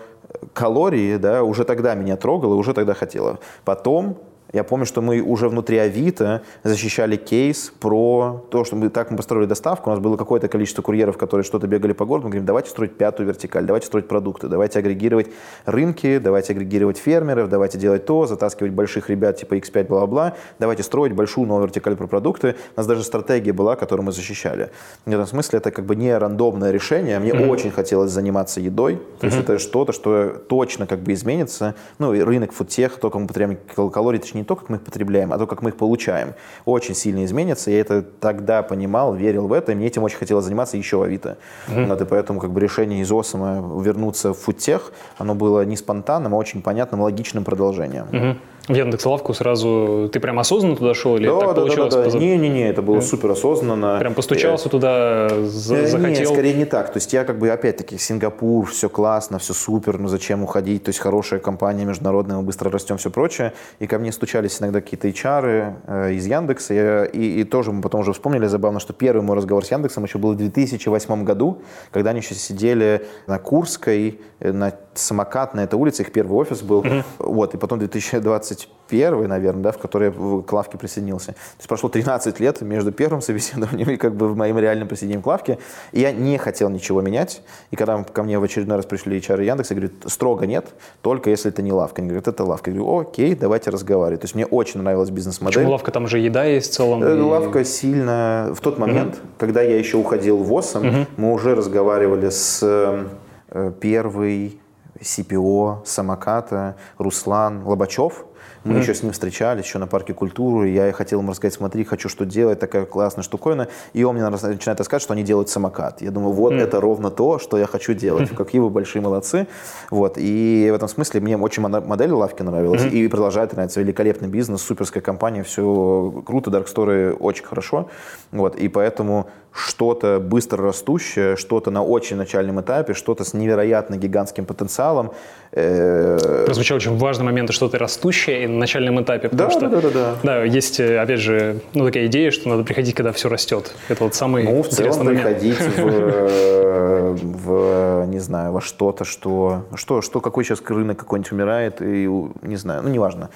калории, да, уже тогда меня трогало, уже тогда хотело. Потом я помню, что мы уже внутри Авито защищали кейс про то, что мы построили доставку, у нас было какое-то количество курьеров, которые что-то бегали по городу, мы говорим, давайте строить 5-ю вертикаль, давайте строить продукты, давайте агрегировать рынки, давайте агрегировать фермеров, давайте делать то, затаскивать больших ребят типа X5, бла-бла-бла, давайте строить большую новую вертикаль про продукты. У нас даже стратегия была, которую мы защищали. В этом смысле это как бы не рандомное решение, мне очень хотелось заниматься едой, то есть это что-то, что точно как бы изменится, ну и рынок фудтех, только мы потребляем калории, точнее, не то, как мы их потребляем, а то, как мы их получаем, очень сильно изменится. Я это тогда понимал, верил в это, и мне этим очень хотелось заниматься еще в Авито. И поэтому как бы решение из Osome вернуться в фудтех, оно было не спонтанным, а очень понятным, логичным продолжением. В Яндекс.Лавку сразу ты прям осознанно туда шел или так получилось? Да. Не, это было супер осознанно. Прям постучался туда, захотел? Нет, скорее не так. То есть я как бы опять-таки Сингапур, все классно, все супер, ну зачем уходить? То есть хорошая компания международная, мы быстро растем, все прочее. И ко мне стучались иногда какие-то HR из Яндекса. И тоже мы потом уже вспомнили, забавно, что первый мой разговор с Яндексом еще был в 2008 году, когда они еще сидели на Курской, на Самокат, на этой улице, их первый офис был. Вот, и потом 2021, наверное, да, в который я к Лавке присоединился. То есть прошло 13 лет между первым собеседованием и как бы моим реальным присоединением к Лавке. И я не хотел ничего менять. И когда ко мне в очередной раз пришли HR Яндекса, я говорю, строго нет, только если это не Лавка. Они говорят, это Лавка. Я говорю, окей, давайте разговаривать. То есть мне очень нравилась бизнес-модель. Почему Лавка? Там же еда есть в целом. Лавка сильно... В тот момент, когда я еще уходил в Osome, мы уже разговаривали с первой... CPO, Самоката, Руслан Лобачев, Мы еще с ним встречались, еще на парке культуры. Я хотел ему рассказать, смотри, хочу что делать, такая классная штуковина. И он мне начинает рассказывать, что они делают самокат. Я думаю, вот это ровно то, что я хочу делать. Какие вы большие молодцы. Вот. И в этом смысле мне очень модель лавки нравилась. И продолжает нравиться. Великолепный бизнес, суперская компания, все круто, дарксторы очень хорошо. Вот. И поэтому что-то быстро растущее, что-то на очень начальном этапе, что-то с невероятно гигантским потенциалом. Прозвучал очень важный момент, что-то растущее и на начальном этапе. Потому да, есть, опять же, ну, такая идея, что надо приходить, когда все растет. Это вот самый интересный момент. Приходить в, не знаю, во что-то, что какой сейчас рынок какой-нибудь умирает, и, не знаю, ну, неважно.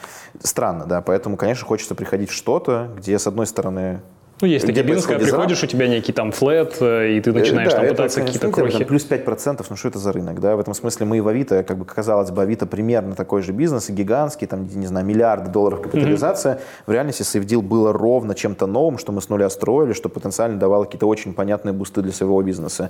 Странно, да, поэтому, конечно, хочется приходить в что-то, где, с одной стороны, ну, есть такие бизнесы, когда приходишь, у тебя некий там флэт, и ты начинаешь там пытаться какие-то крохи. Плюс 5%, ну что это за рынок, да? В этом смысле мы и в Авито, как бы казалось бы, Авито примерно такой же бизнес, и гигантский, там, не знаю, миллиарды долларов капитализация. В реальности Сейвдил было ровно чем-то новым, что мы с нуля строили, что потенциально давало какие-то очень понятные бусты для своего бизнеса.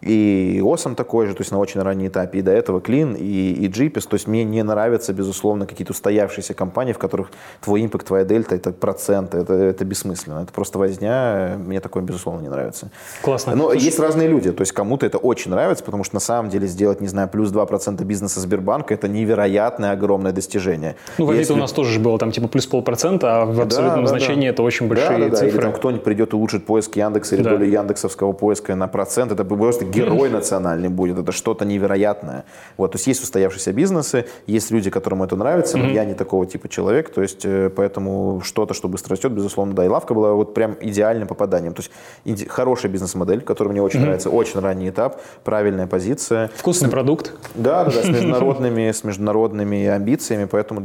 И Osome такой же, то есть на очень ранней этапе, и до этого Qlean, и GPs. То есть мне не нравятся, безусловно, какие-то устоявшиеся компании, в которых твой импакт, твоя дельта, это процент, это бессмысленно, это просто возня, мне такое, безусловно, не нравится. Классно. Но есть разные люди, то есть кому-то это очень нравится, потому что на самом деле сделать, не знаю, плюс 2% бизнеса Сбербанка — это невероятное огромное достижение. Ну, в Авито у нас тоже же было там типа плюс 0,5%, а в абсолютном значении это очень большие цифры. Или там кто-нибудь придет и улучшит поиск Яндекса или долю яндексовского поиска на процент, это просто герой национальный будет, это что-то невероятное. Вот, то есть есть устоявшиеся бизнесы, есть люди, которым это нравится, но я не такого типа человек, то есть поэтому что-то, что быстро растет, безусловно, да, и лавка была вот прям идеальным попаданием. То есть хорошая бизнес-модель, которая мне очень нравится, очень ранний этап, правильная позиция. Вкусный продукт. Да, с международными амбициями, поэтому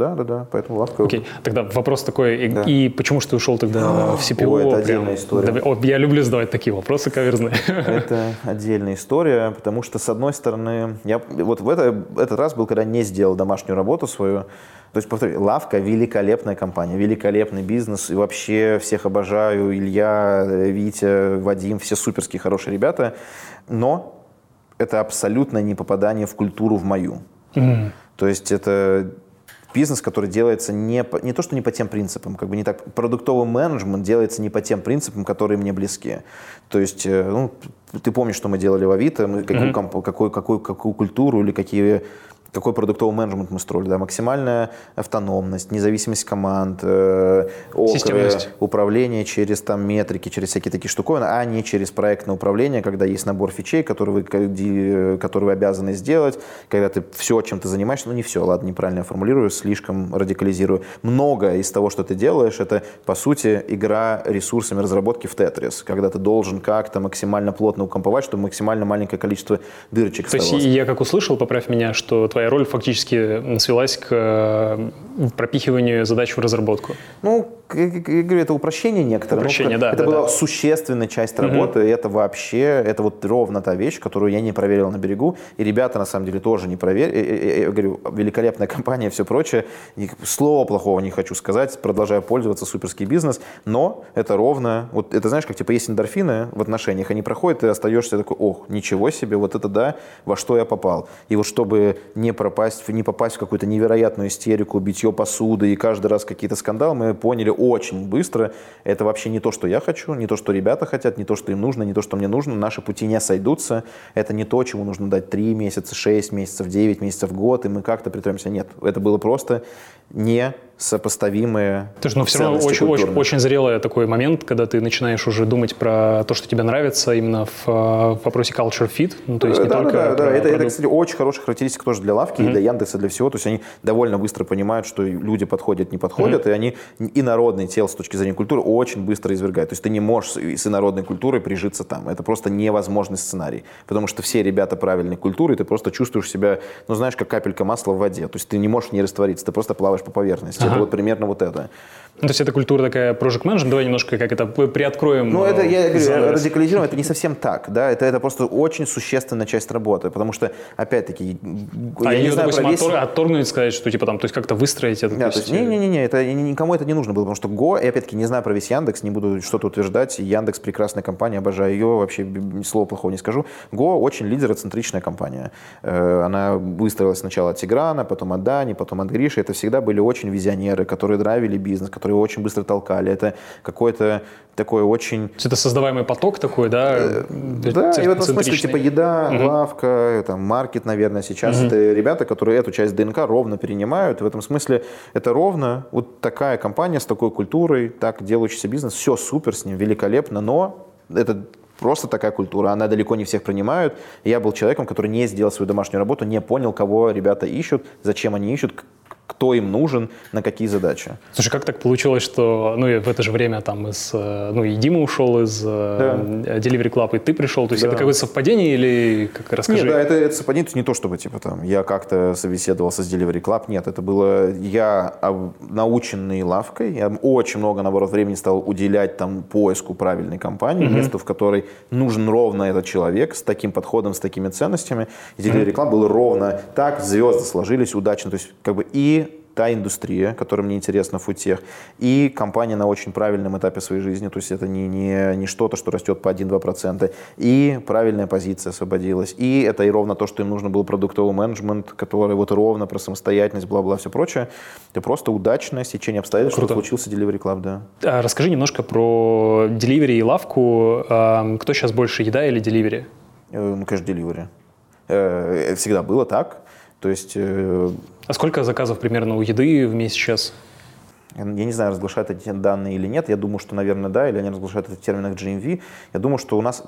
поэтому лавка. Окей, тогда вопрос такой, и почему же ты ушел тогда в CPO? Это отдельная история. Я люблю задавать такие вопросы каверзные. Это отдельная история, потому что, с одной стороны, я вот в этот раз был, когда не сделал домашнюю работу свою. То есть, повторю, лавка – великолепная компания, великолепный бизнес, и вообще всех обожаю, Илья, Витя, Вадим, все суперские хорошие ребята, но это абсолютно не попадание в культуру в мою. То есть это бизнес, который делается не то, что не по тем принципам, как бы не так, продуктовый менеджмент делается не по тем принципам, которые мне близки. То есть, ну, ты помнишь, что мы делали в Авито, мы какую культуру или какой продуктовый менеджмент мы строили, да, максимальная автономность, независимость команд, управление через там метрики, через всякие такие штуковины, а не через проектное управление, когда есть набор фичей, которые вы обязаны сделать, когда ты все, чем ты занимаешься, ну не все, ладно, неправильно я формулирую, слишком радикализирую. Многое из того, что ты делаешь, это, по сути, игра ресурсами разработки в Тетрис, когда ты должен как-то максимально плотно укомповать, чтобы максимально маленькое количество дырочек оставалось. То есть я как услышал, поправь меня, что твоя роль фактически свелась к пропихиванию задач в разработку. Ну, я говорю, это упрощение некоторое. Это была существенная часть работы. Это вообще, это вот ровно та вещь, которую я не проверил на берегу. И ребята, на самом деле, тоже не проверили. Я говорю, великолепная компания и все прочее. Слова плохого не хочу сказать. Продолжаю пользоваться, суперский бизнес. Но это ровно, вот это, знаешь, как типа есть эндорфины в отношениях, они проходят, и остаешься такой, ох, ничего себе, вот это да, во что я попал. И вот чтобы не попасть в какую-то невероятную истерику, битье посуды и каждый раз какие-то скандалы, мы поняли очень быстро, это вообще не то, что я хочу, не то, что ребята хотят, не то, что им нужно, не то, что мне нужно, наши пути не сойдутся, это не то, чему нужно дать 3 месяца, 6 месяцев, 9 месяцев, год, и мы как-то притремся. Нет, это было просто несопоставимые ценности культурные. То есть, но все равно очень зрелый такой момент, когда ты начинаешь уже думать про то, что тебе нравится, именно в вопросе culture fit. Ну, то есть это, кстати, очень хорошая характеристика тоже для лавки и для Яндекса, для всего. То есть они довольно быстро понимают, что люди подходят, не подходят, и они инородное тело с точки зрения культуры очень быстро извергают. То есть ты не можешь с инородной культурой прижиться там. Это просто невозможный сценарий, потому что все ребята правильной культуры, и ты просто чувствуешь себя, ну, знаешь, как капелька масла в воде. То есть ты не можешь в ней раствориться, ты просто плаваешь по поверхности. Это вот примерно вот это. То есть это культура такая project management. Давай немножко как это приоткроем. Ну, это, я говорю, радикализируем, это не совсем так, да, это просто очень существенная часть работы, потому что, опять-таки, я не знаю, отторгнуть, сказать, что типа там, то есть как-то выстроить это. Не-не-не, это никому это не нужно было, потому что я опять-таки не знаю про весь Яндекс, не буду что-то утверждать, Яндекс прекрасная компания, обожаю ее, вообще ни слова плохого не скажу. Go очень лидероцентричная компания, она выстроилась сначала от Тиграна, потом от Дани, потом от Гриши, это всегда были очень визионерские визионеры, которые драйвили бизнес, которые очень быстро толкали. Это какой-то такой очень... То есть это создаваемый поток такой, да? Да, и в этом смысле типа еда, лавка, там, маркет, наверное, сейчас это ребята, которые эту часть ДНК ровно перенимают. И в этом смысле это ровно вот такая компания с такой культурой, так делающийся бизнес, все супер с ним, великолепно, но это... Просто такая культура, она далеко не всех принимает. Я был человеком, который не сделал свою домашнюю работу, не понял, кого ребята ищут, зачем они ищут, кто им нужен, на какие задачи. Слушай, как так получилось, что ну, в это же время там и Дима ушел из Delivery Club, и ты пришел? То есть это какое-то совпадение или как, расскажи? Нет, да, это совпадение, это не то, чтобы типа там я как-то собеседовался с Delivery Club, нет, это было я наученный лавкой, я очень много, наоборот, времени стал уделять там поиску правильной компании, место, в которой нужен ровно этот человек с таким подходом, с такими ценностями. Delivery Club было ровно так, звезды сложились удачно, то есть как бы и та индустрия, которая мне интересна, фудтех, и компания на очень правильном этапе своей жизни, то есть это не что-то, что растет по 1-2%, и правильная позиция освободилась, и это и ровно то, что им нужно было, продуктовый менеджмент, который вот ровно про самостоятельность, бла-бла, все прочее. Это просто удачное стечение обстоятельств, что получился Delivery Club, да. А расскажи немножко про Delivery и лавку. Кто сейчас больше, еда или Delivery? Ну, конечно, Delivery. Всегда было так. То есть... А сколько заказов примерно у еды в месяц сейчас? Я не знаю, разглашают эти данные или нет. Я думаю, что, наверное, да, или они разглашают это в терминах GMV. Я думаю, что у нас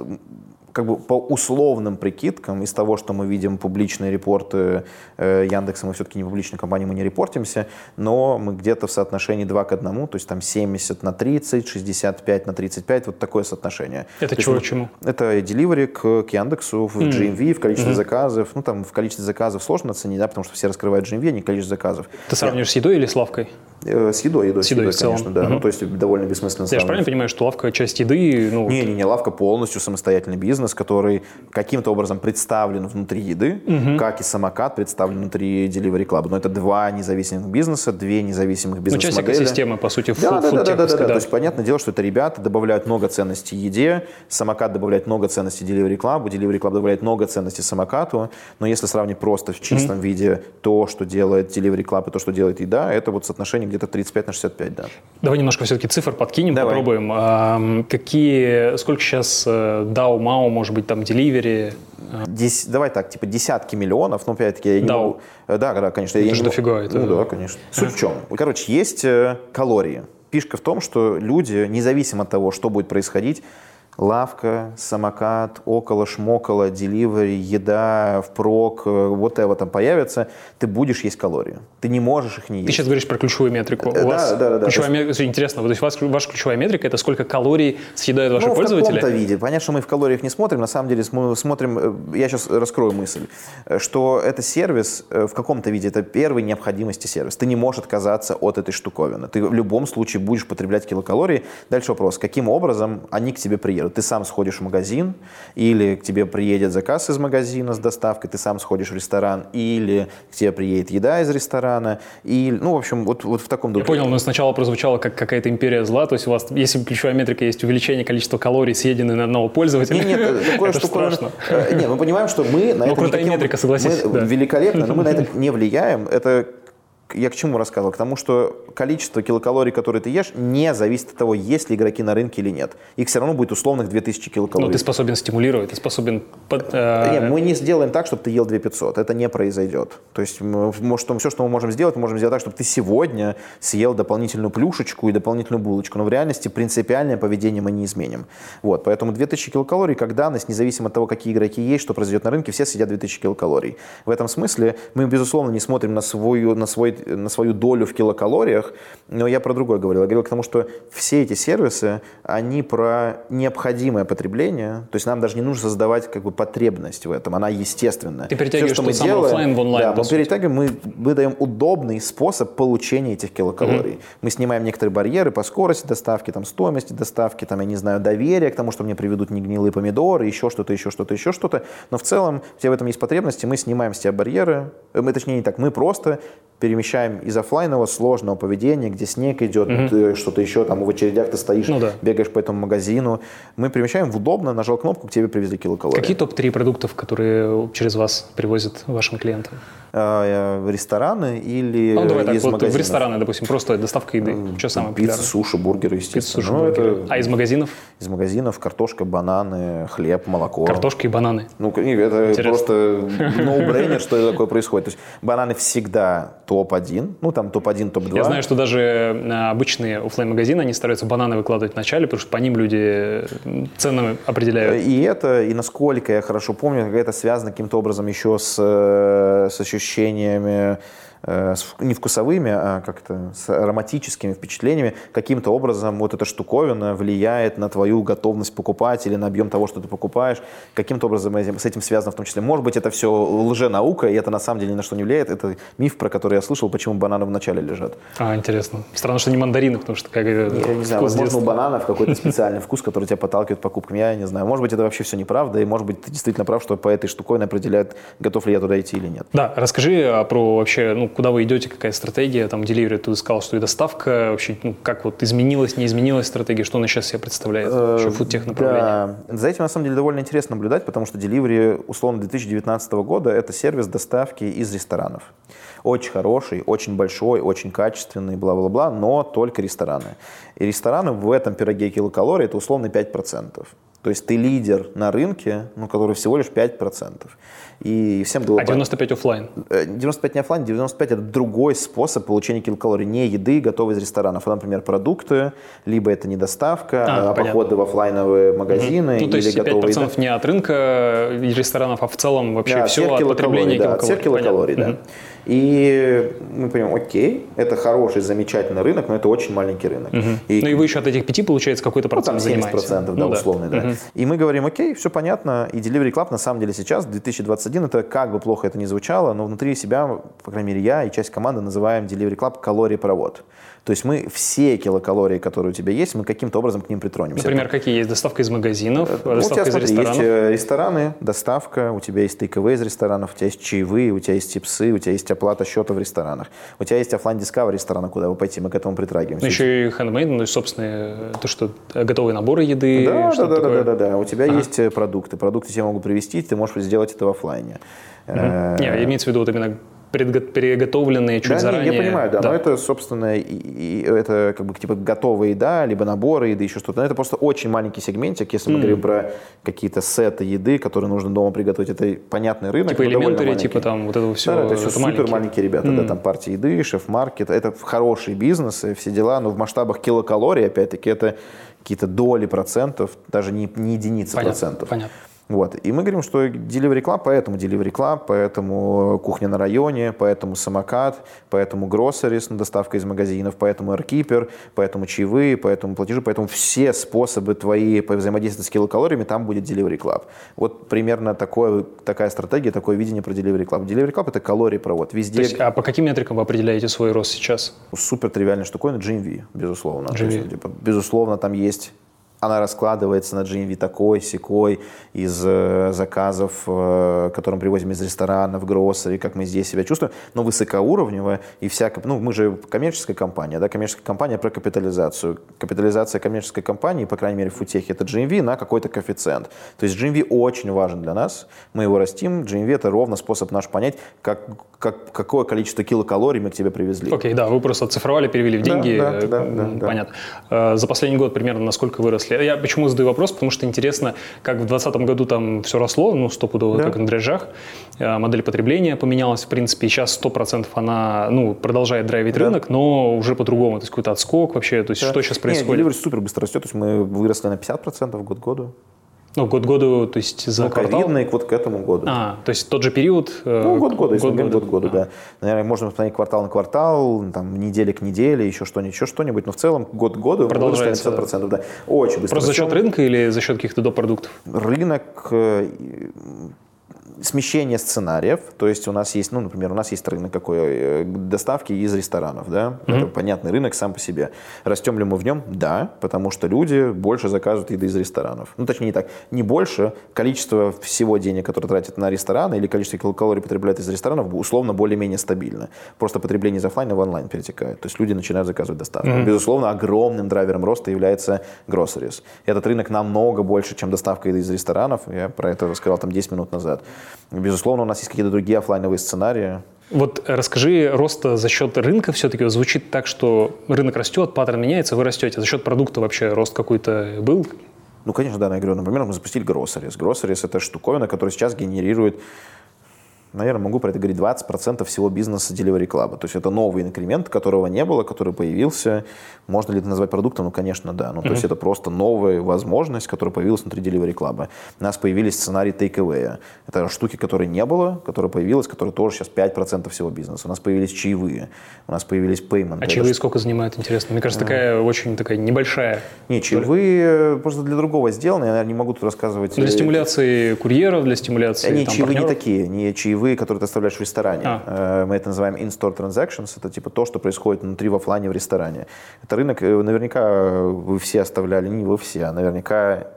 как бы по условным прикидкам из того, что мы видим публичные репорты Яндекса, мы все-таки не публичная компания, мы не репортимся, но мы где-то в соотношении 2:1, то есть там 70/30, 65/35, вот такое соотношение. Это чего к чему? Это Delivery к Яндексу в GMV, в количестве заказов. Ну, там в количестве заказов сложно оценить, да, потому что все раскрывают GMV, а не количество заказов. Ты сравниваешь с едой или с лавкой? С едой, конечно, да. Ну, то есть довольно бессмысленно. Я же правильно понимаю, что лавка часть еды? Не, лавка полностью самостоятельный бизнес, который каким-то образом представлен внутри еды, как и самокат представлен внутри Delivery Club. Но это два независимых бизнеса, две независимых бизнес-модели. Ну, часть экосистемы, по сути, фудтех. То есть, понятное дело, что это ребята добавляют много ценностей еде, самокат добавляет много ценностей Delivery Club, Delivery Club добавляет много ценностей самокату. Но если сравнить просто в чистом виде то, что делает Delivery Club и то, что делает еда, это вот соотношение где-то 35/65, да. Давай немножко все-таки цифр подкинем, попробуем. Сколько сейчас DAO, MAO, может быть, там, Delivery? Давай так, типа десятки миллионов, но опять-таки я не могу... Да, конечно. Это же дофига. Ну да, конечно. Суть в чем? Короче, есть калории. Фишка в том, что люди, независимо от того, что будет происходить, лавка, самокат, около-шмоколо, Delivery, еда, впрок, вот это там появится, ты будешь есть калории. Ты не можешь их не есть. Ты сейчас говоришь про ключевую метрику. Да. Интересно, то есть ваша ключевая метрика – это сколько калорий съедают ваши пользователи? В каком-то виде. Понятно, что мы в калориях не смотрим. На самом деле мы смотрим, я сейчас раскрою мысль, что это сервис в каком-то виде, это первой необходимости сервис. Ты не можешь отказаться от этой штуковины. Ты в любом случае будешь потреблять килокалории. Дальше вопрос, каким образом они к тебе приедут? Ты сам сходишь в магазин, или к тебе приедет заказ из магазина с доставкой, ты сам сходишь в ресторан, или к тебе приедет еда из ресторана, или, ну, в общем, вот в таком духе. Я понял, но сначала прозвучало как какая-то империя зла, то есть у вас, если ключевая метрика есть увеличение количества калорий, съеденных на одного пользователя, это страшно. Нет, мы понимаем, что мы на это... Ну, крутая метрика, согласись. Великолепно, но мы на это не влияем, это... Я к чему рассказывал? К тому, что количество килокалорий, которые ты ешь, не зависит от того, есть ли игроки на рынке или нет. Их все равно будет условных 2000 килокалорий. Но ты способен стимулировать, ты способен... Нет, мы не сделаем так, чтобы ты ел 2500. Это не произойдет. То есть все, что мы можем сделать так, чтобы ты сегодня съел дополнительную плюшечку и дополнительную булочку. Но в реальности принципиальное поведение мы не изменим. Вот, поэтому 2000 килокалорий как данность, независимо от того, какие игроки есть, что произойдет на рынке, все съедят 2000 килокалорий. В этом смысле мы, безусловно, не смотрим на свою долю в килокалориях, но я про другое говорил. Я говорил к тому, что все эти сервисы, они про необходимое потребление, то есть нам даже не нужно создавать как бы потребность в этом, она естественная. Ты перетягиваешь все, что мы делаем, офлайн в онлайн. Да, мы перетягиваем, мы даем удобный способ получения этих килокалорий. Мы снимаем некоторые барьеры по скорости доставки, там, стоимости доставки, там, я не знаю, доверие к тому, что мне приведут не гнилые помидоры, еще что-то. Но в целом, у тебя в этом есть потребности, мы снимаем с тебя барьеры, мы просто перемещаем из офлайнового сложного поведения, где снег идет, что-то еще, там в очередях ты стоишь, бегаешь по этому магазину. Мы перемещаем в удобно, нажал кнопку, к тебе привезли килокалории. Какие топ-3 продуктов, которые через вас привозят вашим клиентам? Рестораны или из магазинов? Вот в рестораны, допустим, просто доставка еды. Что самое популярное? Пицца, суши, бургеры, естественно. Пицца, суши, бургеры. А из магазинов? Из магазинов картошка, бананы, хлеб, молоко. Картошка и бананы? Ну, это просто ноу-брейнер, что такое происходит. То есть бананы всегда топ-1, ну там топ-1, топ-2. Я знаю, что даже обычные офлайн-магазины, они стараются бананы выкладывать в начале, потому что по ним люди цены определяют. И насколько я хорошо помню, это связано каким-то образом еще с ощущениями, не вкусовыми, а как-то с ароматическими впечатлениями, каким-то образом вот эта штуковина влияет на твою готовность покупать или на объем того, что ты покупаешь. Каким-то образом с этим связано в том числе. Может быть, это все лженаука, и это на самом деле ни на что не влияет. Это миф, про который я слышал, почему бананы в начале лежат. А, интересно. Странно, что не мандарины, потому что как я не знаю, возможно, у бананов какой-то специальный вкус, который тебя подталкивает к покупкам. Я не знаю. Может быть, это вообще все неправда, и может быть, ты действительно прав, что по этой штуковине определяет, готов ли я туда идти или нет. Да, расскажи про вообще, куда вы идете, какая стратегия, там, Delivery, ты сказал, что и доставка, вообще, как вот изменилась, не изменилась стратегия, что она сейчас себе представляет, еще фудтех направление? Да, за этим, на самом деле, довольно интересно наблюдать, потому что Delivery, условно, 2019 года, это сервис доставки из ресторанов. Очень хороший, очень большой, очень качественный, бла-бла-бла, но только рестораны. И рестораны в этом пироге килокалорий, это условно 5%. То есть ты лидер на рынке, который всего лишь 5%. И всем было 95 офлайн? 95 не офлайн, 95 это другой способ получения килокалорий, не еды, готовой из ресторанов. А, например, продукты, либо это не доставка, походы в офлайновые магазины. Ну, то есть 5% не от рынка ресторанов, а в целом вообще все от потребления килокалорий. От всех килокалорий, да. И мы понимаем, окей, это хороший, замечательный рынок, но это очень маленький рынок. И, ну и вы еще от этих 5, получается, какой-то процент занимаете. 70%, условно, да. И мы говорим, окей, все понятно, и Delivery Club на самом деле сейчас, 2021, это как бы плохо это ни звучало, но внутри себя, по крайней мере, я и часть команды называем Delivery Club калорий-провод. То есть мы все килокалории, которые у тебя есть, мы каким-то образом к ним притронемся. Например, какие есть? Доставка из магазинов, доставка из ресторанов? Есть рестораны, доставка, у тебя есть тейк-эвэй из ресторанов, у тебя есть чаевые, у тебя есть типсы, у тебя есть оплата счета в ресторанах, у тебя есть офлайн дискавери ресторана, куда вы пойти, мы к этому притрагиваемся. Еще и хендмейд, собственно, то, что готовые наборы еды. Да. У тебя есть продукты, продукты тебе могут привезти, ты можешь сделать это в офлайне. Имеется в виду вот именно переготовленные чуть заранее. Я понимаю, но это, собственно, это как бы типа готовая еда, либо наборы еды, еще что-то. Но это просто очень маленький сегментик, если мы говорим про какие-то сеты еды, которые нужно дома приготовить. Это понятный рынок. Типа элементари, типа там вот этого всего. Да, это все супер маленькие ребята, там партии еды, шеф-маркет. Это хороший бизнес и все дела, но в масштабах килокалорий, опять-таки, это какие-то доли процентов, даже не единицы процентов. Понятно. Вот. И мы говорим, что Delivery Club, поэтому кухня на районе, поэтому самокат, поэтому groceries, доставка из магазинов, поэтому AirKeeper, поэтому чаевые, поэтому платежи, поэтому все способы твои по взаимодействию с килокалориями, там будет Delivery Club. Вот примерно такая стратегия, такое видение про Delivery Club. Delivery Club – это калорий-провод. Везде. То есть, а по каким метрикам вы определяете свой рост сейчас? Супер тривиальная штуковина – GMV, безусловно. Безусловно, там есть... Она раскладывается на GMV такой-сякой из заказов, которые мы привозим из ресторанов, гроссери, как мы здесь себя чувствуем, но высокоуровнево и всякое. Мы же коммерческая компания, коммерческая компания про капитализацию. Капитализация коммерческой компании, по крайней мере, в фудтехе, это GMV на какой-то коэффициент. То есть GMV очень важен для нас, мы его растим. GMV – это ровно способ наш понять, какое количество килокалорий мы к тебе привезли. Окей, вы просто оцифровали, перевели в деньги. Да. Понятно. За последний год примерно насколько выросли? Я почему задаю вопрос, потому что интересно, как в 2020 году там все росло, стопудово, как на дрожжах, модель потребления поменялась, в принципе, и сейчас 100% она, продолжает драйвить рынок, но уже по-другому, то есть какой-то отскок вообще, то есть что сейчас происходит? Delivery супер быстро растет, то есть мы выросли на 50% год к году. Год году, то есть за квартал? Ковидный, вот к этому году. То есть тот же период? Год года, если мы говорим год году, да. Наверное, можно посмотреть квартал на квартал, там, неделя к неделе, еще что-нибудь, но в целом год к году продолжается 50%, да. Очень быстро. Просто за счет рынка или за счет каких-то допродуктов? Рынок... смещение сценариев, то есть у нас есть, ну, например, у нас есть рынок какой доставки из ресторанов, да, это понятный рынок сам по себе. Растем ли мы в нем? Да, потому что люди больше заказывают еды из ресторанов. Ну, точнее, не так, не больше, количество всего денег, которое тратят на рестораны или количество калорий потребляют из ресторанов, условно, более-менее стабильно. Просто потребление из офлайна в онлайн перетекает, то есть люди начинают заказывать доставку. Безусловно, огромным драйвером роста является groceries. Этот рынок намного больше, чем доставка еды из ресторанов, я про это рассказал там 10 минут назад. Безусловно, у нас есть какие-то другие офлайновые сценарии. Вот расскажи, рост за счет рынка все-таки звучит так, что рынок растет, паттерн меняется, вы растете. За счет продукта вообще рост какой-то был? Ну, конечно, да, я говорю, например, мы запустили groceries. Groceries – это штуковина, которая сейчас генерирует, наверное, могу про это говорить, 20% всего бизнеса Delivery Club. То есть это новый инкремент, которого не было, который появился. Можно ли это назвать продуктом? Ну, конечно, да. Ну, то есть это просто новая возможность, которая появилась внутри Delivery Club. У нас появились сценарии take-away. Это штуки, которые не было, которые появились, которые тоже сейчас 5% всего бизнеса. У нас появились чаевые, у нас появились payment. А чаевые сколько занимают, интересно? Мне кажется, такая очень такая небольшая. Не, чаевые просто для другого сделаны. Я, наверное, не могу тут рассказывать. Для стимуляции курьеров, для стимуляции партнеров? Они чаевые не такие, не чаевые, которые ты оставляешь в ресторане. Мы это называем in-store transactions. Это типа то, что происходит внутри в офлайне в ресторане. Это рынок, наверняка вы все оставляли, не вы все, а наверняка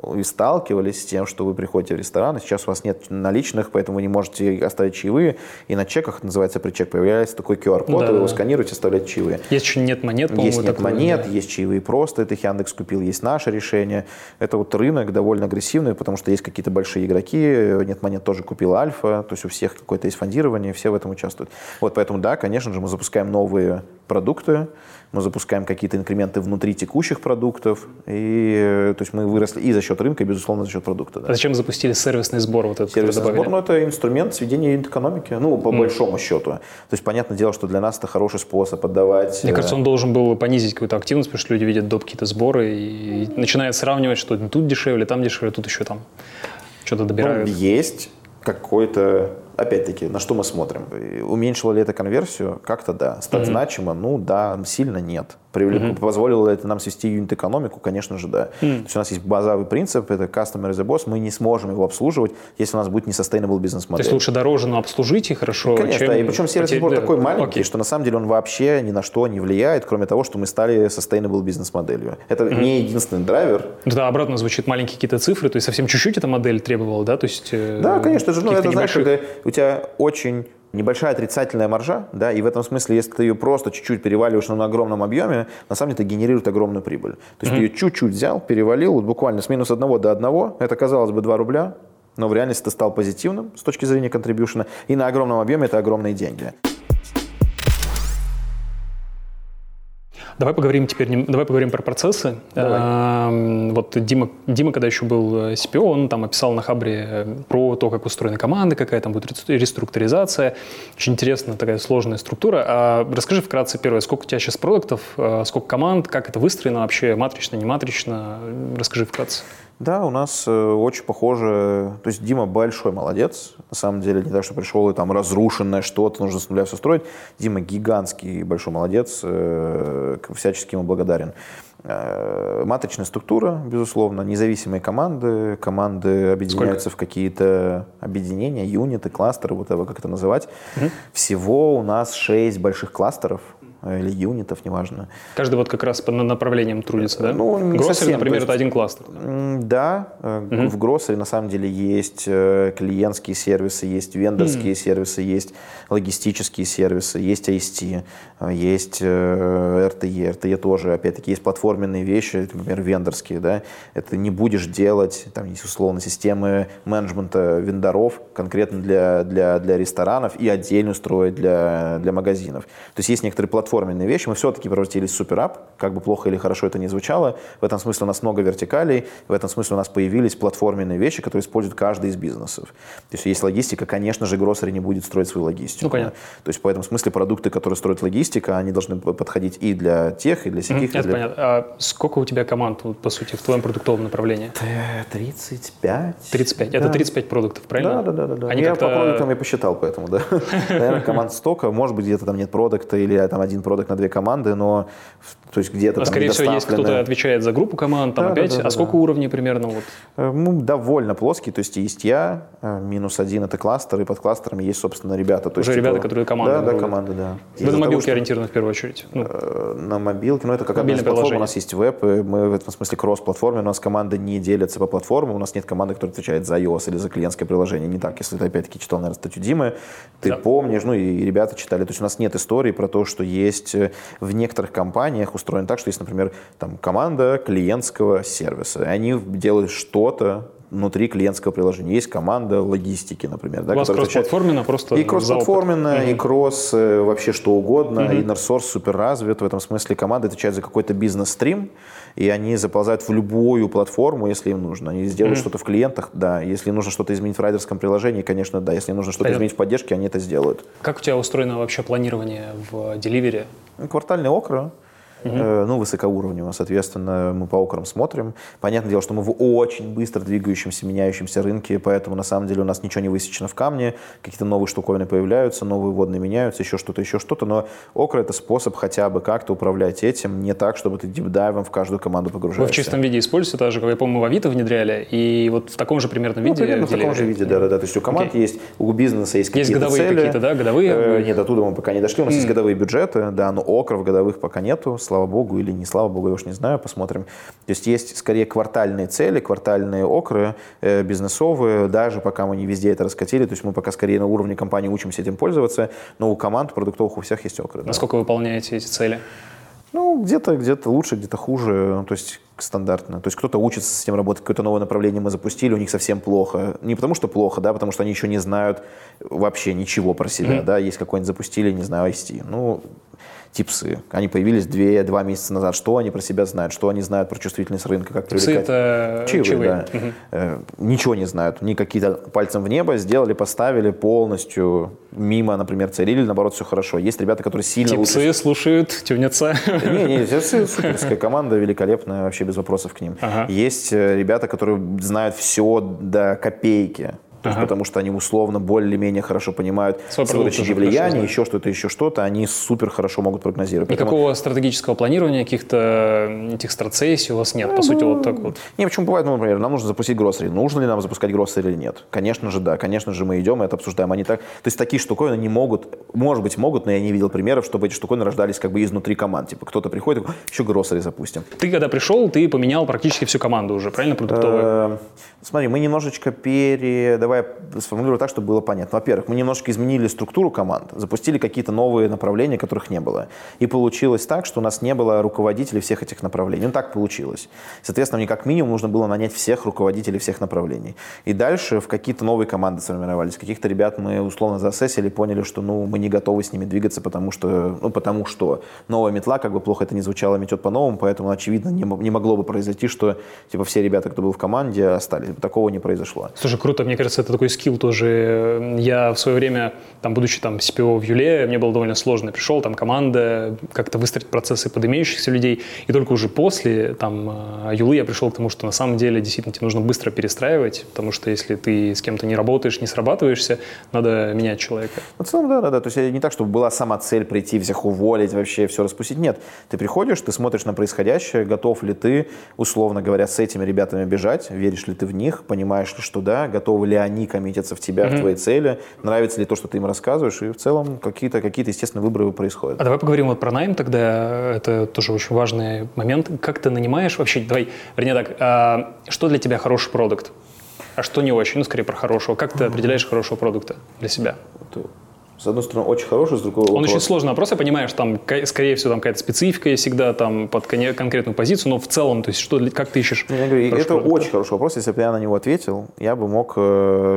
вы сталкивались с тем, что вы приходите в ресторан, и сейчас у вас нет наличных, поэтому вы не можете оставить чаевые, и на чеках, это называется причек, появляется такой QR-код, да, вы его сканируете, оставляете чаевые. Есть еще нет монет, по-моему. Есть нет монет, да. Есть чаевые просто, это их Яндекс купил, есть наше решение. Это вот рынок довольно агрессивный, потому что есть какие-то большие игроки, нет монет тоже купил Альфа, то есть у всех какое-то есть фондирование, все в этом участвуют. Вот поэтому, да, конечно же, мы запускаем новые продукты, мы запускаем какие-то инкременты внутри текущих продуктов, и, то есть мы выросли и за счет рынка, и, безусловно, за счет продукта. Да. А зачем запустили сервисный сбор? Вот этот, сервисный сбор, ну, это инструмент сведения экономики, ну, по большому счету. То есть, понятное дело, что для нас это хороший способ отдавать. Мне кажется, он должен был понизить какую-то активность, потому что люди видят доп. Какие-то сборы и начинают сравнивать, что тут дешевле, там дешевле, тут еще там что-то добирают. Ну, есть какой-то... Опять-таки, на что мы смотрим? Уменьшило ли это конверсию? Как-то да. Стать значимо? Ну да, сильно нет. Позволило ли это нам свести юнит-экономику? Конечно же, да. То есть у нас есть базовый принцип, это customer is the boss, мы не сможем его обслуживать, если у нас будет не sustainable бизнес-модель. То есть лучше дороже, но обслужите хорошо. Конечно, да. И причем сервис-сбор такой маленький, что на самом деле он вообще ни на что не влияет, кроме того, что мы стали sustainable бизнес-моделью. Это не единственный драйвер. Да, обратно звучит маленькие какие-то цифры, то есть совсем чуть-чуть эта модель требовала, да? То есть, да, конечно же, ну, это небольших... знаешь, у тебя очень небольшая отрицательная маржа, да, и в этом смысле, если ты ее просто чуть-чуть переваливаешь на огромном объеме, на самом деле это генерирует огромную прибыль. То есть ты ее чуть-чуть взял, перевалил, вот буквально с минус 1 до 1, это, казалось бы, 2 рубля, но в реальности ты стал позитивным с точки зрения контрибьюшена, и на огромном объеме это огромные деньги. Давай поговорим про процессы. Вот Дима, когда еще был CPO, он там описал на Хабре про то, как устроена команда, какая там будет реструктуризация. Очень интересная такая сложная структура. Расскажи вкратце, первое, сколько у тебя сейчас продуктов, сколько команд, как это выстроено вообще, матрично, не матрично. Расскажи вкратце. Да, у нас очень похоже, то есть Дима большой молодец, на самом деле, не так, что пришел и там разрушенное что-то, нужно с нуля все строить. Дима гигантский большой молодец, всячески ему благодарен. Матричная структура, безусловно, независимые команды объединяются в какие-то объединения, юниты, кластеры, вот как это называть. Всего у нас 6 больших кластеров. Или юнитов, неважно. Каждый вот как раз по направлениям трудится, да? Ну, не Grocery, совсем, например, это один кластер. Да, в Grocery на самом деле есть клиентские сервисы, есть вендорские сервисы, есть логистические сервисы, есть IST, есть RTE. RTE тоже, опять-таки, есть платформенные вещи, например, вендорские, да? Это не будешь делать, там есть условно системы менеджмента вендоров конкретно для ресторанов и отдельно строить для магазинов. То есть есть некоторые платформы, форменные вещи, мы все-таки превратились в суперап, как бы плохо или хорошо это ни звучало, в этом смысле у нас много вертикалей, в этом смысле у нас появились платформенные вещи, которые используют каждый из бизнесов. То есть логистика, конечно же, Grocery не будет строить свою логистику. Ну, понятно. То есть в этом смысле продукты, которые строит логистика, они должны подходить и для тех, и для сяких. Это понятно. А сколько у тебя команд, по сути, в твоем продуктовом направлении? 35. 35. Да. Это 35 продуктов, правильно? Да. Они я по продуктам и посчитал, поэтому, да. Наверное, команд столько, может быть, где-то там нет продукта или там один продакт на две команды, но то есть где-то там скорее всего, есть кто-то отвечает за группу команд, там опять, сколько уровней примерно? Ну, довольно плоские, то есть я, -1 это кластер, и под кластерами есть, собственно, ребята. То есть, уже ребята, которые команды. Да, команды, да. Вы на мобилке ориентированы в первую очередь? На мобилке, ну это как одна из платформ, у нас есть веб, и мы в этом смысле кросс-платформе, у нас команды не делятся по платформам, у нас нет команды, которая отвечает за iOS или за клиентское приложение, не так, если ты опять-таки читал, наверное, статью Димы, ты помнишь, ну и ребята читали, то есть у нас нет истории про то, что есть в некоторых компаниях устроено так, что есть, например, там команда клиентского сервиса, и они делают что-то внутри клиентского приложения. Есть команда логистики, например. Да, у вас кросс-платформенно просто и кросс-платформенно, и кросс вообще что угодно, и Нерсорс супер развит. В этом смысле команда отвечает за какой-то бизнес-стрим, и они заползают в любую платформу, если им нужно. Они сделают что-то в клиентах, да. Если нужно что-то изменить в райдерском приложении, конечно, да. Если нужно что-то изменить в поддержке, они это сделают. Как у тебя устроено вообще планирование в Delivery? Квартальный округ. Ну, высокоуровнево, соответственно, мы по окрам смотрим. Понятное дело, что мы в очень быстро двигающемся, меняющемся рынке, поэтому, на самом деле, у нас ничего не высечено в камне, какие-то новые штуковины появляются, новые водные меняются, еще что-то, но окра — это способ хотя бы как-то управлять этим, не так, чтобы ты дипдайвом в каждую команду погружаешься. Вы в чистом виде используете, даже, как я помню, в Авито внедряли, и вот в таком же примерно виде? Ну, примерно в таком же виде, да. То есть у команд есть, у бизнеса есть какие-то цели. Есть годовые какие-то, да, годовые? Нет, оттуда мы пока не дошли, у нас есть годовые бюджеты, да, но окра в годовых пока нету. Слава богу, или не слава богу, я уж не знаю, посмотрим. То есть есть скорее квартальные цели, квартальные окры бизнесовые, даже пока мы не везде это раскатили, то есть мы пока скорее на уровне компании учимся этим пользоваться, но у команд продуктовых у всех есть окры. Насколько вы выполняете эти цели? Ну, где-то лучше, где-то хуже, то есть стандартно. То есть кто-то учится с ним работать, какое-то новое направление мы запустили, у них совсем плохо. Не потому что плохо, да, потому что они еще не знают вообще ничего про себя, да, есть какой-нибудь запустили, не знаю, ICT. Ну, типсы. Они появились 2 месяца назад. Что они про себя знают? Что они знают про чувствительность рынка? Как типсы привлекать? Это чивы, да. Ничего не знают. Они какие-то пальцем в небо сделали, поставили полностью мимо, например, цели. Или, наоборот, все хорошо. Есть ребята, которые сильно... Типсы лучше... слушают, тюнятся. Не, типсы суперская команда, великолепная, вообще без вопросов к ним. Есть ребята, которые знают все до копейки. То есть, потому что они условно более-менее хорошо понимают свою точку влияния, еще что-то, они супер хорошо могут прогнозировать. Никакого стратегического планирования, каких-то этих страцессий у вас нет, по сути, вот так вот? Нет, почему бывает, ну, например, нам нужно запустить гроссери. Нужно ли нам запускать гроссери или нет? Конечно же, да. Конечно же, мы идем и это обсуждаем. Они так, то есть, такие штуковины не могут, может быть, могут, но я не видел примеров, чтобы эти штуковины рождались как бы изнутри команд. Типа, кто-то приходит и говорит, еще гроссери запустим. Ты, когда пришел, ты поменял практически всю команду уже, правильно, продуктовую? Смотри, мы немножечко Давай я сформулирую так, чтобы было понятно. Во-первых, мы немножко изменили структуру команд, запустили какие-то новые направления, которых не было. И получилось так, что у нас не было руководителей всех этих направлений. Ну, так получилось. Соответственно, мне как минимум нужно было нанять всех руководителей всех направлений. И дальше в какие-то новые команды сформировались. Каких-то ребят мы условно засессили, поняли, что ну, мы не готовы с ними двигаться, потому что новая метла, как бы плохо это ни звучало, метет по-новому, поэтому, очевидно, не могло бы произойти, что типа все ребята, кто был в команде, остались. Такого не произошло. Слушай, круто, мне кажется, это такой скилл тоже. Я в свое время, будучи CPO в Юле, мне было довольно сложно. Пришел, команда, как-то выстроить процессы под имеющихся людей. И только уже после Юлы я пришел к тому, что на самом деле действительно тебе нужно быстро перестраивать, потому что если ты с кем-то не работаешь, не срабатываешься, надо менять человека. В целом, да. То есть не так, чтобы была сама цель прийти, всех уволить, вообще все распустить. Нет. Ты приходишь, ты смотришь на происходящее, готов ли ты, условно говоря, с этими ребятами бежать, веришь ли ты в них, понимаешь ли, что да, готовы ли они коммитятся в тебя, в твои цели, нравится ли то, что ты им рассказываешь, и в целом какие-то естественно, выборы происходят. А давай поговорим про найм тогда, это тоже очень важный момент. Как ты нанимаешь вообще, что для тебя хороший продукт, а что не очень, скорее про хорошего. Как ты определяешь хорошего продукта для себя? С одной стороны, очень хороший, с другой вопрос. Он очень сложный вопрос, я понимаю, что скорее всего, какая-то специфика есть всегда под конкретную позицию, но в целом, то есть, как ты ищешь? Я говорю, это продукт? Очень хороший вопрос, если бы я на него ответил, я бы мог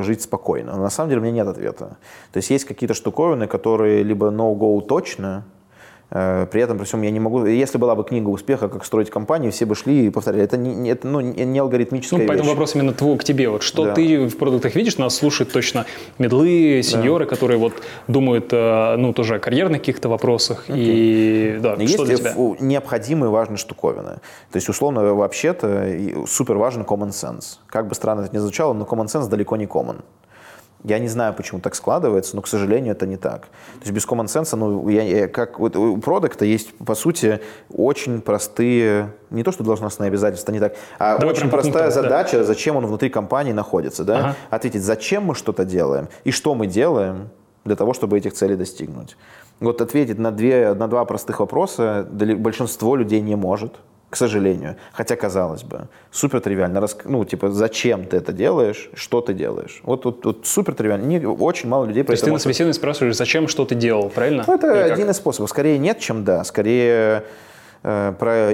жить спокойно. Но на самом деле у меня нет ответа. То есть какие-то штуковины, которые либо no-go точно, при этом, при всем, я не могу... Если была бы книга успеха, как строить компанию, все бы шли и повторяли. Это не алгоритмическая вещь. Поэтому вопрос именно к тебе. Ты в продуктах видишь, нас слушают точно медлы, сеньоры, которые думают тоже о карьерных каких-то вопросах. И что для тебя? Есть необходимые важные штуковины. То есть, условно, вообще-то супер важен common sense. Как бы странно это ни звучало, но common sense далеко не common. Я не знаю, почему так складывается, но, к сожалению, это не так. То есть без коммон-сенса, ну, как вот у продукта есть, по сути, очень простые, не то что должностные обязательства, не так, а давай очень простая задача, да. Зачем он внутри компании находится, да? Ага. Ответить, зачем мы что-то делаем и что мы делаем для того, чтобы этих целей достигнуть. Вот ответить на два простых вопроса большинство людей не может. К сожалению. Хотя, казалось бы, супер тривиально. Ну, типа, зачем ты это делаешь, что ты делаешь? Вот супер тривиально. Очень мало людей... То есть ты на собеседовании спрашиваешь, зачем, что ты делал, правильно? Ну, это один из способов. Скорее нет, чем да. Скорее про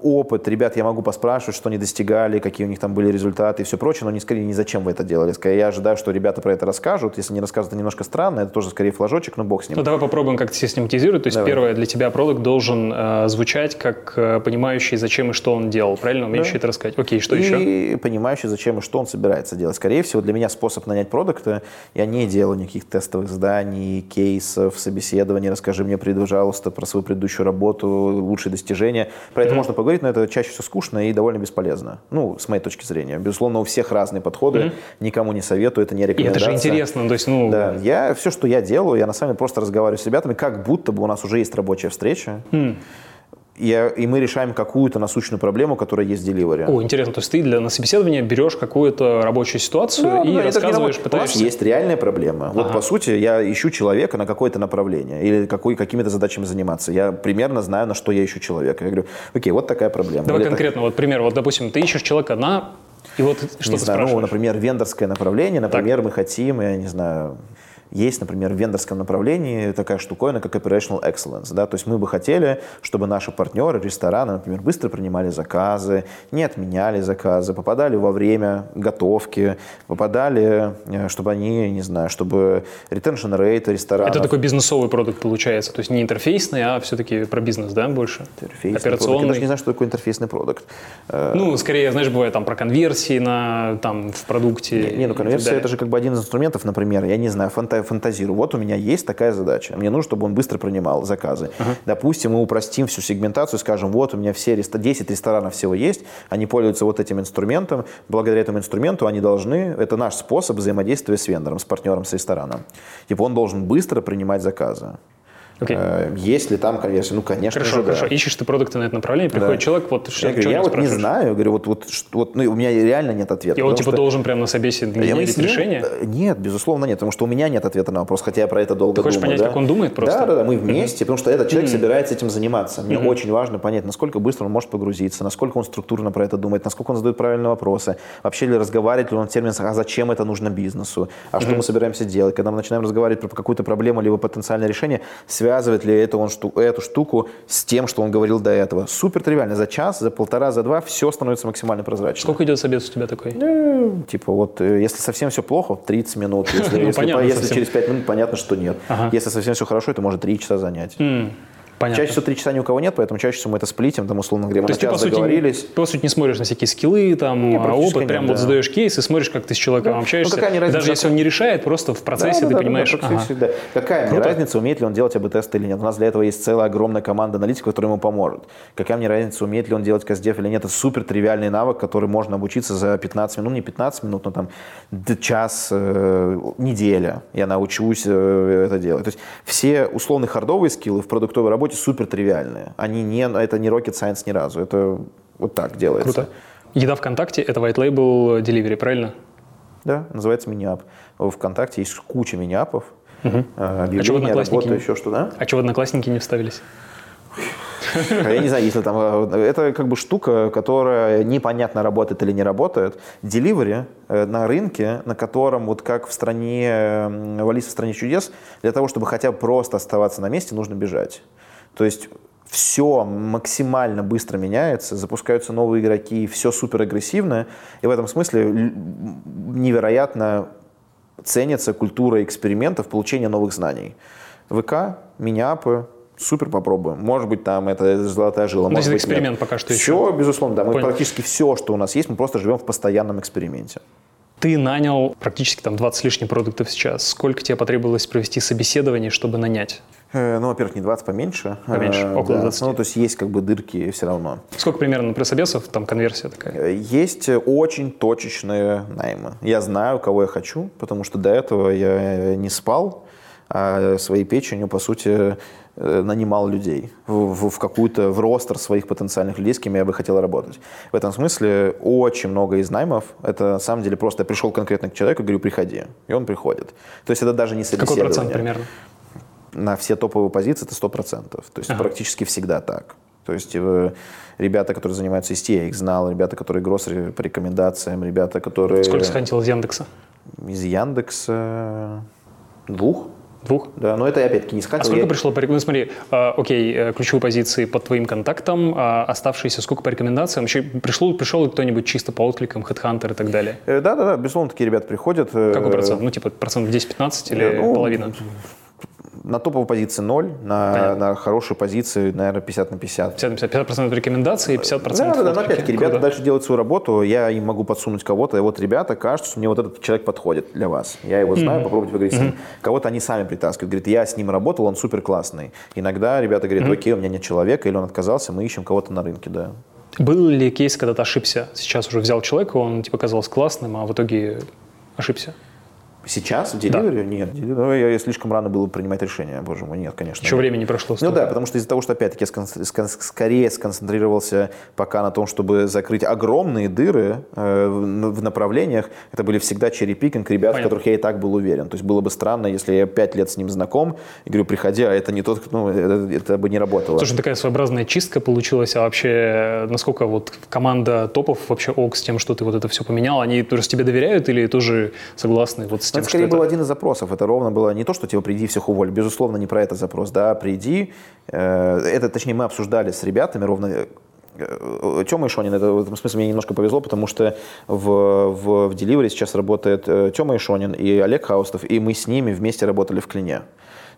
опыт ребят я могу поспрашивать, что они достигали, какие у них там были результаты и все прочее, но они скорее не зачем вы это делали. Скорее я ожидаю, что ребята про это расскажут. Если не расскажут, это немножко странно. Это тоже скорее флажочек, но бог с ним. Ну, давай попробуем как-то систематизировать. То есть Первое, для тебя продукт должен звучать как понимающий, зачем и что он делал. Правильно? Умеющий это рассказать. Окей, что еще? И понимающий, зачем и что он собирается делать. Скорее всего, для меня способ нанять продукта, я не делаю никаких тестовых заданий, кейсов, собеседований. Расскажи мне, пожалуйста, про свою предыдущую работу, лучшие достижения. Про это можно поговорить, но это чаще всего скучно и довольно бесполезно. Ну, с моей точки зрения. Безусловно, у всех разные подходы. Никому не советую, это не рекомендация. И это же интересно. То есть, да. Все, что я делаю, я на самом деле просто разговариваю с ребятами, как будто бы у нас уже есть рабочая встреча. И мы решаем какую-то насущную проблему, которая есть в Delivery. О, интересно, то есть ты на собеседование берешь какую-то рабочую ситуацию и рассказываешь, пытаешься... У нас есть реальная проблема. Вот, по сути, я ищу человека на какое-то направление или какими-то задачами заниматься. Я примерно знаю, на что я ищу человека. Я говорю, окей, вот такая проблема. Давай конкретно, вот пример. Вот, допустим, ты ищешь человека на... И вот что ты спрашиваешь? Ну, например, вендорское направление. Например, мы хотим, я не знаю... Есть, например, в вендорском направлении такая штуковина, как Operational Excellence. Да? То есть мы бы хотели, чтобы наши партнеры, рестораны, например, быстро принимали заказы, не отменяли заказы, попадали во время готовки, чтобы они, не знаю, чтобы retention rate ресторанов... Это такой бизнесовый продукт получается, то есть не интерфейсный, а все-таки про бизнес, да, больше? Интерфейсный операционный. Продукт. Я даже не знаю, что такое интерфейсный продукт. Ну, скорее, знаешь, бывает там про конверсии в продукте. Не, конверсия это же как бы один из инструментов, например, я не знаю, фантазирую. Вот у меня есть такая задача. Мне нужно, чтобы он быстро принимал заказы. Допустим, мы упростим всю сегментацию, скажем, вот у меня 10 ресторанов всего есть, они пользуются вот этим инструментом. Благодаря этому инструменту они должны, это наш способ взаимодействия с вендором, с партнером, с рестораном. Типа он должен быстро принимать заказы. Есть ли там конверсия? Ну, конечно же, да. Ищешь ты продукты на это направление, приходит человек, вот что я вот не знаю, говорю, у меня реально нет ответа. И он типа должен прямо на собеседовании генерить решение? Нет, безусловно нет, потому что у меня нет ответа на вопрос, хотя я про это долго думаю. Ты хочешь понять, как он думает просто? Да, мы вместе, потому что этот человек собирается этим заниматься. Мне очень важно понять, насколько быстро он может погрузиться, насколько он структурно про это думает, насколько он задает правильные вопросы, вообще ли разговаривает ли он в терминах, а зачем это нужно бизнесу, а что мы собираемся делать, когда мы начинаем разговаривать про какую-то проблему либо потенциальное решение, связывает ли это он эту штуку с тем, что он говорил до этого. Супер тривиально. За час, за полтора, за два все становится максимально прозрачным. Сколько идет собес у тебя такой? Если совсем все плохо, 30 минут. Если через 5 минут, понятно, что нет. Если совсем все хорошо, это может 3 часа занять. Понятно. Чаще всего 3 часа ни у кого нет, поэтому чаще всего мы это сплитим, там, условно говоря, мы на час договорились. Ты, по сути, не смотришь на всякие скиллы, опыт, прям задаешь кейс и смотришь, как ты с человеком общаешься. Даже если он не решает, просто в процессе ты понимаешь. Какая мне разница, умеет ли он делать АБ-тесты или нет? У нас для этого есть целая огромная команда аналитиков, которая ему поможет. Какая мне разница, умеет ли он делать каздев или нет? Это супер тривиальный навык, который можно обучиться за 15 минут, не 15 минут, но час, неделя я научусь это делать. То есть все условные хардовые скиллы в продуктовой работе супер тривиальные. Это не rocket science ни разу. Это вот так делается. Круто. Еда ВКонтакте — это white label delivery, правильно? Да, называется мини-ап. В ВКонтакте есть куча мини-апов. А чего одноклассники не вставились? Я не знаю, если там... Это как бы штука, которая непонятно, работает или не работает. Delivery на рынке, на котором, вот как в «Алисе в стране чудес», для того, чтобы хотя бы просто оставаться на месте, нужно бежать. То есть все максимально быстро меняется, запускаются новые игроки, все суперагрессивно. И в этом смысле невероятно ценится культура экспериментов, получения новых знаний. ВК, мини-апы, супер, попробуем. Может быть, там это золотая жила. Ну, это эксперимент пока что еще. Все, безусловно, да. Мы практически все, что у нас есть, мы просто живем в постоянном эксперименте. Ты нанял практически 20 с лишним продуктов сейчас. Сколько тебе потребовалось провести собеседование, чтобы нанять? Ну, во-первых, не 20, поменьше. Поменьше, около 20. Ну, то есть есть как бы дырки все равно. Сколько примерно пресс-обесов, там конверсия такая? Есть очень точечные наймы. Я знаю, кого я хочу, потому что до этого я не спал, а своей печенью, по сути, нанимал людей в какую-то, в ростер своих потенциальных людей, с кем я бы хотел работать. В этом смысле очень много из наймов, это на самом деле просто я пришел конкретно к человеку, говорю, приходи, и он приходит. То есть это даже не собеседование. Какой процент примерно? На все топовые позиции это 100%, то есть практически всегда так. То есть ребята, которые занимаются ST, я их знал, ребята, которые гроссеры по рекомендациям, ребята, которые... Сколько схантил из Яндекса? Из Яндекса... Двух. Двух? Да, но это я опять-таки не схватил. А сколько пришло по рекомендациям? Ну, смотри, окей, ключевые позиции по твоим контактам, оставшиеся сколько по рекомендациям? Еще пришел кто-нибудь чисто по откликам, HeadHunter и так далее? Да, безусловно, такие ребята приходят. Какой процент? Ну, типа процентов 10-15 или половина? На топовой позиции 0, на хорошей позиции, наверное, 50/50. 50% рекомендаций и 50%... Да, но опять-таки, ребята дальше делают свою работу, я им могу подсунуть кого-то, и вот ребята, кажется, мне вот этот человек подходит для вас. Я его знаю, попробуйте поговорить с ним. Кого-то они сами притаскивают, говорит, я с ним работал, он супер классный. Иногда ребята говорят, окей, у меня нет человека, или он отказался, мы ищем кого-то на рынке, да. Был ли кейс, когда ты ошибся? Сейчас уже взял человека, он типа казался классным, а в итоге ошибся? Сейчас? В Delivery? Да. Нет. Я слишком рано было принимать решение. Боже мой, нет, конечно. Еще времени прошло. Ну да, потому что из-за того, что, опять-таки, я скорее сконцентрировался пока на том, чтобы закрыть огромные дыры в направлениях. Это были всегда черри-пикинг ребят, в которых я и так был уверен. То есть было бы странно, если я 5 лет с ним знаком и говорю, приходи, а это не тот, ну, это бы не работало. Слушай, такая своеобразная чистка получилась. А вообще, насколько вот команда топов вообще ок с тем, что ты вот это все поменял, они тоже тебе доверяют или тоже согласны вот с тем, это скорее был один из запросов. Это ровно было не то, что типа приди, всех уволь. Безусловно, не про этот запрос. Да, приди. Это, точнее, мы обсуждали с ребятами ровно. Тёма и Шонин, это, в этом смысле мне немножко повезло, потому что в Delivery сейчас работает Тёма и Шонин, и Олег Хаустов, и мы с ними вместе работали в Qlean.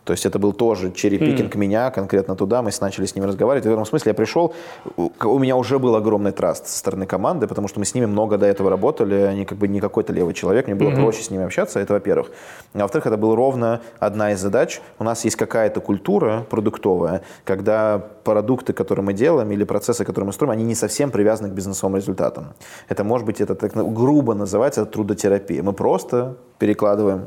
То есть это был тоже черри-пикинг меня конкретно туда, мы начали с ними разговаривать. В этом смысле я пришел, у меня уже был огромный траст со стороны команды, потому что мы с ними много до этого работали, они как бы не какой-то левый человек, мне было проще с ними общаться, это во-первых. А во-вторых, это была ровно одна из задач. У нас есть какая-то культура продуктовая, когда продукты, которые мы делаем, или процессы, которые мы строим, они не совсем привязаны к бизнесовым результатам. Это, может быть, это так грубо называется трудотерапия. Мы просто перекладываем,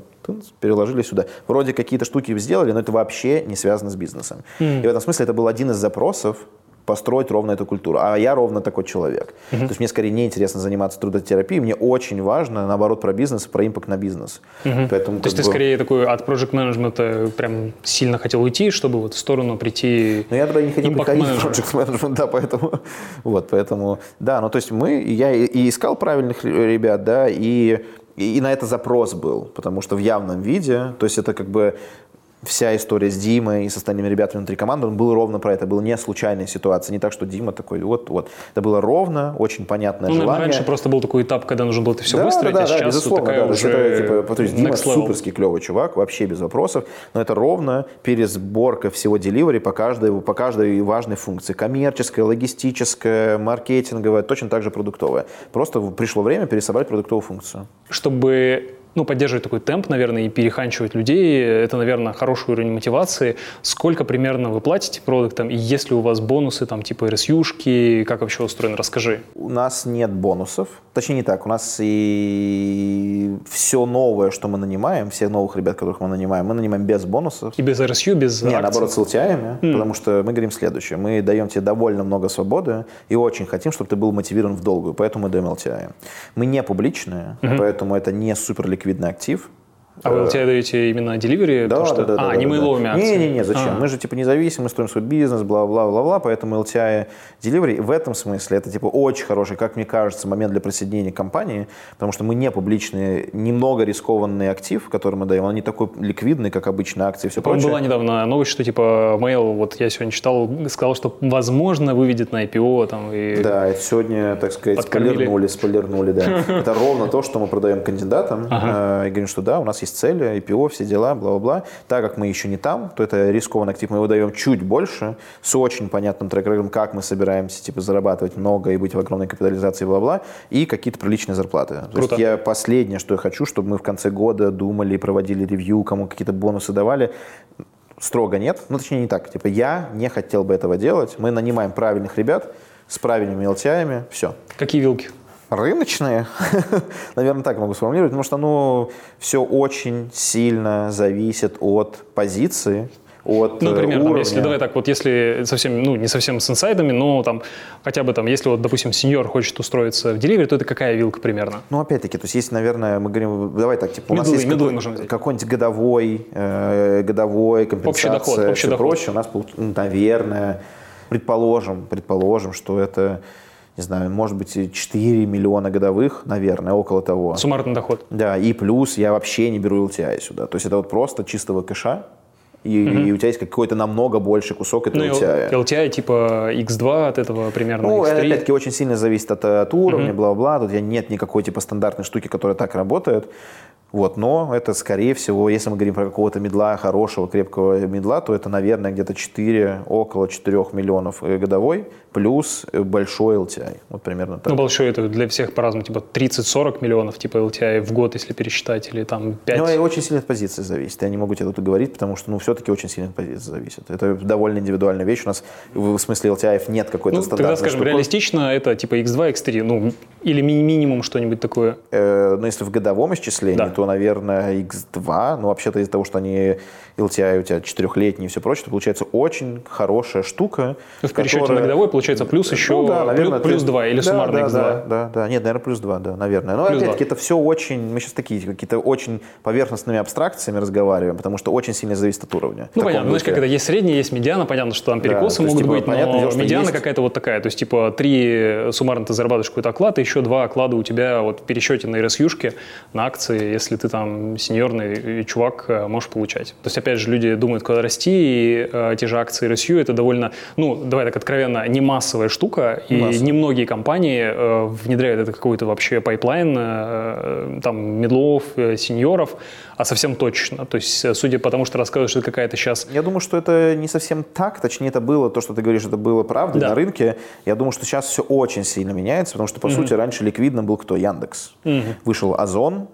переложили сюда. Вроде какие-то штуки сделали, но это вообще не связано с бизнесом. И в этом смысле это был один из запросов построить ровно эту культуру. А я ровно такой человек. То есть мне скорее неинтересно заниматься трудотерапией, мне очень важно, наоборот, про бизнес, про импакт на бизнес. Поэтому, то есть ты скорее такой от проект-менеджмента прям сильно хотел уйти, чтобы вот в сторону прийти. Ну я тогда не хотел приходить в проект-менеджмент, да, поэтому... Вот, поэтому... Да, ну то есть мы... Я и искал правильных ребят, да, и на это запрос был, потому что в явном виде, то есть это как бы вся история с Димой и с остальными ребятами внутри команды, он был ровно про это, была не случайная ситуация, не так, что Дима такой, вот. Это было ровно, очень понятное желание. Ну, раньше просто был такой этап, когда нужно было это все выстроить, а сейчас безусловно, такая уже next level. То есть Дима суперский клевый чувак, вообще без вопросов, но это ровно пересборка всего Delivery по каждой важной функции, коммерческая, логистическая, маркетинговая, точно так же продуктовая. Просто пришло время пересобрать продуктовую функцию. Чтобы... Ну, поддерживать такой темп, наверное, и переханчивать людей, это, наверное, хороший уровень мотивации. Сколько примерно вы платите продуктам, и есть ли у вас бонусы, там, типа RSU-шки, как вообще устроено, расскажи. У нас нет бонусов, точнее не так, у нас и все новое, что мы нанимаем, все новых ребят, которых мы нанимаем без бонусов. И без RSU, без акций? Нет, наоборот, с LTI-ами, потому что мы говорим следующее, мы даем тебе довольно много свободы и очень хотим, чтобы ты был мотивирован в долгую, поэтому мы даем LTI. Мы не публичные, поэтому это не суперликвидные видно актив. А вы LTI даете именно Delivery? Да. А, не мейловыми акциями? Не-не-не, зачем? Мы же типа независимы, строим свой бизнес, бла-бла-бла-бла, поэтому LTI Delivery в этом смысле это типа очень хороший, как мне кажется, момент для присоединения компании, потому что мы не публичный, немного рискованный актив, который мы даем, он не такой ликвидный, как обычные акции и все прочее. Была недавно новость, что типа Mail, вот я сегодня читал, сказал, что возможно выведет на IPO. Там, и да, это сегодня, так сказать, спойлернули, да. Это ровно то, что мы продаем кандидатам, и говорим, что да, у нас есть цели, IPO, все дела, бла-бла-бла. Так как мы еще не там, то это рискованный актив, мы его даем чуть больше, с очень понятным трек-рекордом, как мы собираемся типа зарабатывать много и быть в огромной капитализации, бла-бла, и какие-то приличные зарплаты. Круто. То есть я последнее, что я хочу, чтобы мы в конце года думали, проводили ревью, кому какие-то бонусы давали. строго нет. Ну, точнее, не так. Типа, я не хотел бы этого делать. Мы нанимаем правильных ребят с правильными LTI-ами. Все. Какие вилки? Рыночные. Наверное, так могу сформулировать. Потому что, ну, все очень сильно зависит от позиции. От например, уровня. Там, если, давай так, вот если совсем, ну, не совсем с инсайдами, но там хотя бы там, если вот, допустим, сеньор хочет устроиться в Delivery, то это какая вилка примерно? Ну, опять-таки, то есть, если, наверное, мы говорим, давай так, типа, у нас есть какой-нибудь годовой компенсация, общий доход. Прочее, у нас, наверное, предположим, что это, не знаю, может быть, 4 миллиона годовых, наверное, около того. Суммарный доход. Да, и плюс я вообще не беру LTI сюда, то есть это вот просто чистого кэша. И у тебя есть какой-то намного больше кусок этого LTI. LTI типа X2 от этого примерно, ну, X3. Ну, опять-таки, очень сильно зависит от уровня, бла-бла. Тут нет никакой типа стандартной штуки, которая так работает. Вот, но это, скорее всего, если мы говорим про какого-то мидла, хорошего, крепкого мидла, то это, наверное, где-то около 4 миллионов годовой плюс большой LTI. Вот примерно так. Ну, большой это для всех по-разному, типа 30-40 миллионов, типа LTI в год, если пересчитать, или там 5. Ну, и очень сильно от позиции зависит. Я не могу тебе тут говорить, потому что, ну, все-таки очень сильно от позиции зависит. Это довольно индивидуальная вещь. У нас в смысле LTI нет какой-то стандартной тогда, скажем, штуки. Реалистично это типа X2, X3, ну, или минимум что-нибудь такое. Ну, если в годовом исчислении, да, то, наверное, X2, ну, вообще-то из-за того, что они LTI у тебя 4-летние и все прочее, то получается очень хорошая штука. В пересчете которая... на годовой получается плюс еще, ну, да, наверное, плюс 2 или да, суммарный X2. Да. Нет, наверное, плюс 2, да, наверное. Но, опять-таки, это все очень, мы сейчас такие какие-то очень поверхностными абстракциями разговариваем, потому что очень сильно зависит от уровня. Ну, понятно, знаешь, как это, есть средняя, есть медиана, понятно, что там перекосы да, могут есть, быть, понятно, но медиана какая-то вот такая, то есть, типа, 3 суммарно ты зарабатываешь какой-то оклад, и еще 2 оклада у тебя вот в пересчете на RSU-шке, на акции, если ты там сеньорный чувак, можешь получать. То есть, опять же, люди думают, куда расти, и те же акции RSU, это довольно, ну, давай так откровенно, не массовая штука, и немногие компании внедряют это какой-то вообще пайплайн, там, медлов, сеньоров, а совсем точно. То есть, судя по тому, что рассказываешь, что это какая-то сейчас... Я думаю, что это не совсем так, точнее, это было, то, что ты говоришь, это было правдой на рынке. Я думаю, что сейчас все очень сильно меняется, потому что, по сути, раньше ликвидно был кто? Яндекс. Вышел Ozon,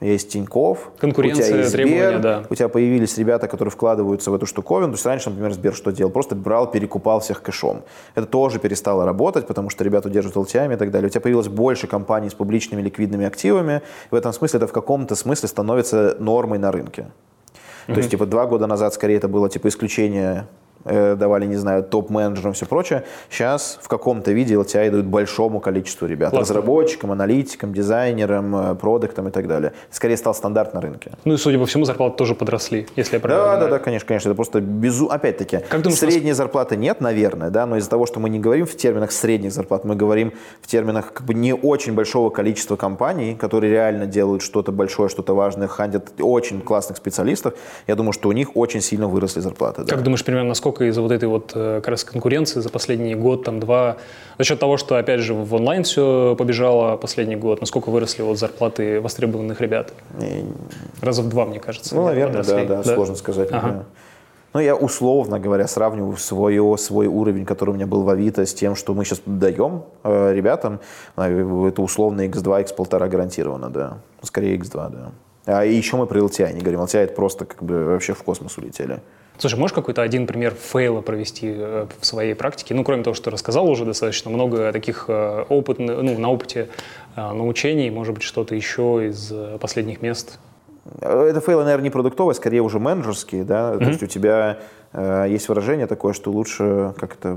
есть Тинькофф, конкуренция, у тебя есть Сбер, да. У тебя появились ребята, которые вкладываются в эту штуковину. То есть раньше, например, Сбер что делал? Просто брал, перекупал всех кэшом. Это тоже перестало работать, потому что ребята держат LTI и так далее. У тебя появилось больше компаний с публичными ликвидными активами. В этом смысле это в каком-то смысле становится нормой на рынке. То есть типа 2 года назад скорее это было типа исключение... давали, не знаю, топ-менеджерам и все прочее. Сейчас в каком-то виде LTI дают большому количеству ребят. Классно. Разработчикам, аналитикам, дизайнерам, продуктам и так далее. Скорее стал стандарт на рынке. Ну и, судя по всему, зарплаты тоже подросли, если я правильно понимаю. Да, конечно. Это просто опять-таки, средней зарплаты нет, наверное, да, но из-за того, что мы не говорим в терминах средних зарплат, мы говорим в терминах как бы не очень большого количества компаний, которые реально делают что-то большое, что-то важное, хантят очень классных специалистов. Я думаю, что у них очень сильно выросли зарплаты. Да. Как думаешь, примерно насколько из-за вот этой вот как раз конкуренции за последний год, там, 2, за счет того, что, опять же, в онлайн все побежало последний год, насколько выросли вот зарплаты востребованных ребят? Раза в 2, мне кажется. Ну, наверное, да, сложно сказать. Ага. Но я, условно говоря, сравниваю свой уровень, который у меня был в Авито, с тем, что мы сейчас даем ребятам. Это условно X2, X1,5 гарантированно, да. Скорее X2, да. А еще мы про LTI не говорим. LTI это просто как бы вообще в космос улетели. Слушай, можешь какой-то один пример фейла провести в своей практике? Ну, кроме того, что рассказал уже достаточно много таких опытных, ну, на опыте научений, может быть, что-то еще из последних мест. Это фейлы, наверное, не продуктовые, скорее уже менеджерские, да? То есть у тебя есть выражение такое, что лучше, как это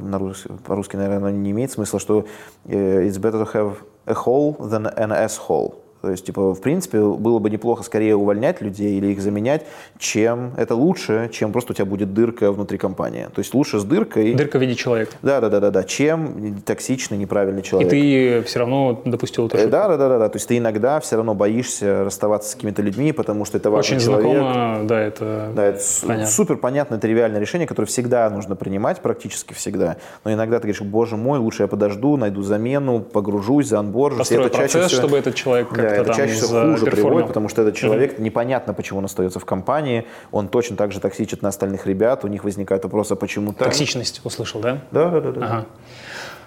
по-русски, наверное, не имеет смысла, что it's better to have a hole than an asshole. То есть, типа, в принципе, было бы неплохо скорее увольнять людей или их заменять, чем это лучше, чем просто у тебя будет дырка внутри компании. То есть лучше с дыркой. Дырка в виде человека. Да. Чем токсичный, неправильный человек. И ты все равно допустил эту ошибку. Да. То есть ты иногда все равно боишься расставаться с какими-то людьми, потому что это важный человек. Очень знакомо, да, это. Да, это супер понятное, тривиальное решение, которое всегда нужно принимать, практически всегда. Но иногда ты говоришь: боже мой, лучше я подожду, найду замену, погружусь, заонборжусь. Построю процесс, чтобы этот человек как-то. Это чаще всего хуже приводит, потому что этот человек, непонятно, почему он остается в компании, он точно так же токсичит на остальных ребят, у них возникает вопрос, а почему так? Токсичность услышал, да? Да. Ага.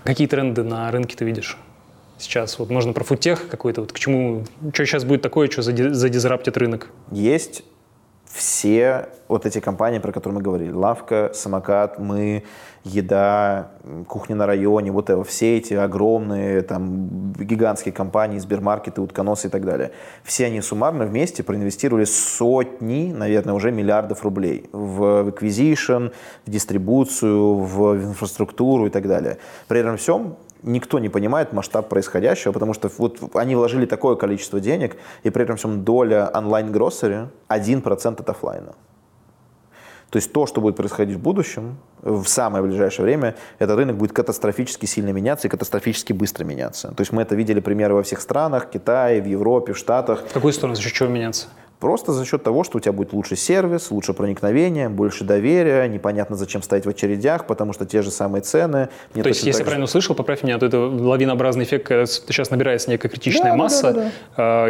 Какие тренды на рынке ты видишь сейчас? Вот можно про фудтех какой-то, вот к чему, что сейчас будет такое, что задизраптит рынок? Есть все вот эти компании, про которые мы говорили, Лавка, Самокат, мы, Еда, Кухня на районе, вот это, все эти огромные там гигантские компании, Сбермаркеты, Утконосы и так далее, все они суммарно вместе проинвестировали сотни, наверное, уже миллиардов рублей в эквизишн, в дистрибуцию, в инфраструктуру и так далее. При этом всем никто не понимает масштаб происходящего, потому что вот они вложили такое количество денег, и при этом всем доля онлайн-гроссери 1% от офлайна. То есть то, что будет происходить в будущем, в самое ближайшее время, этот рынок будет катастрофически сильно меняться и катастрофически быстро меняться. То есть мы это видели примеры во всех странах, Китае, в Европе, в Штатах. В какую сторону, за счет чего меняться? Просто за счет того, что у тебя будет лучший сервис, лучше проникновение, больше доверия, непонятно, зачем стоять в очередях, потому что те же самые цены. Мне то есть, если я правильно услышал, поправь меня, то это лавинообразный эффект, когда сейчас набирается некая критичная масса,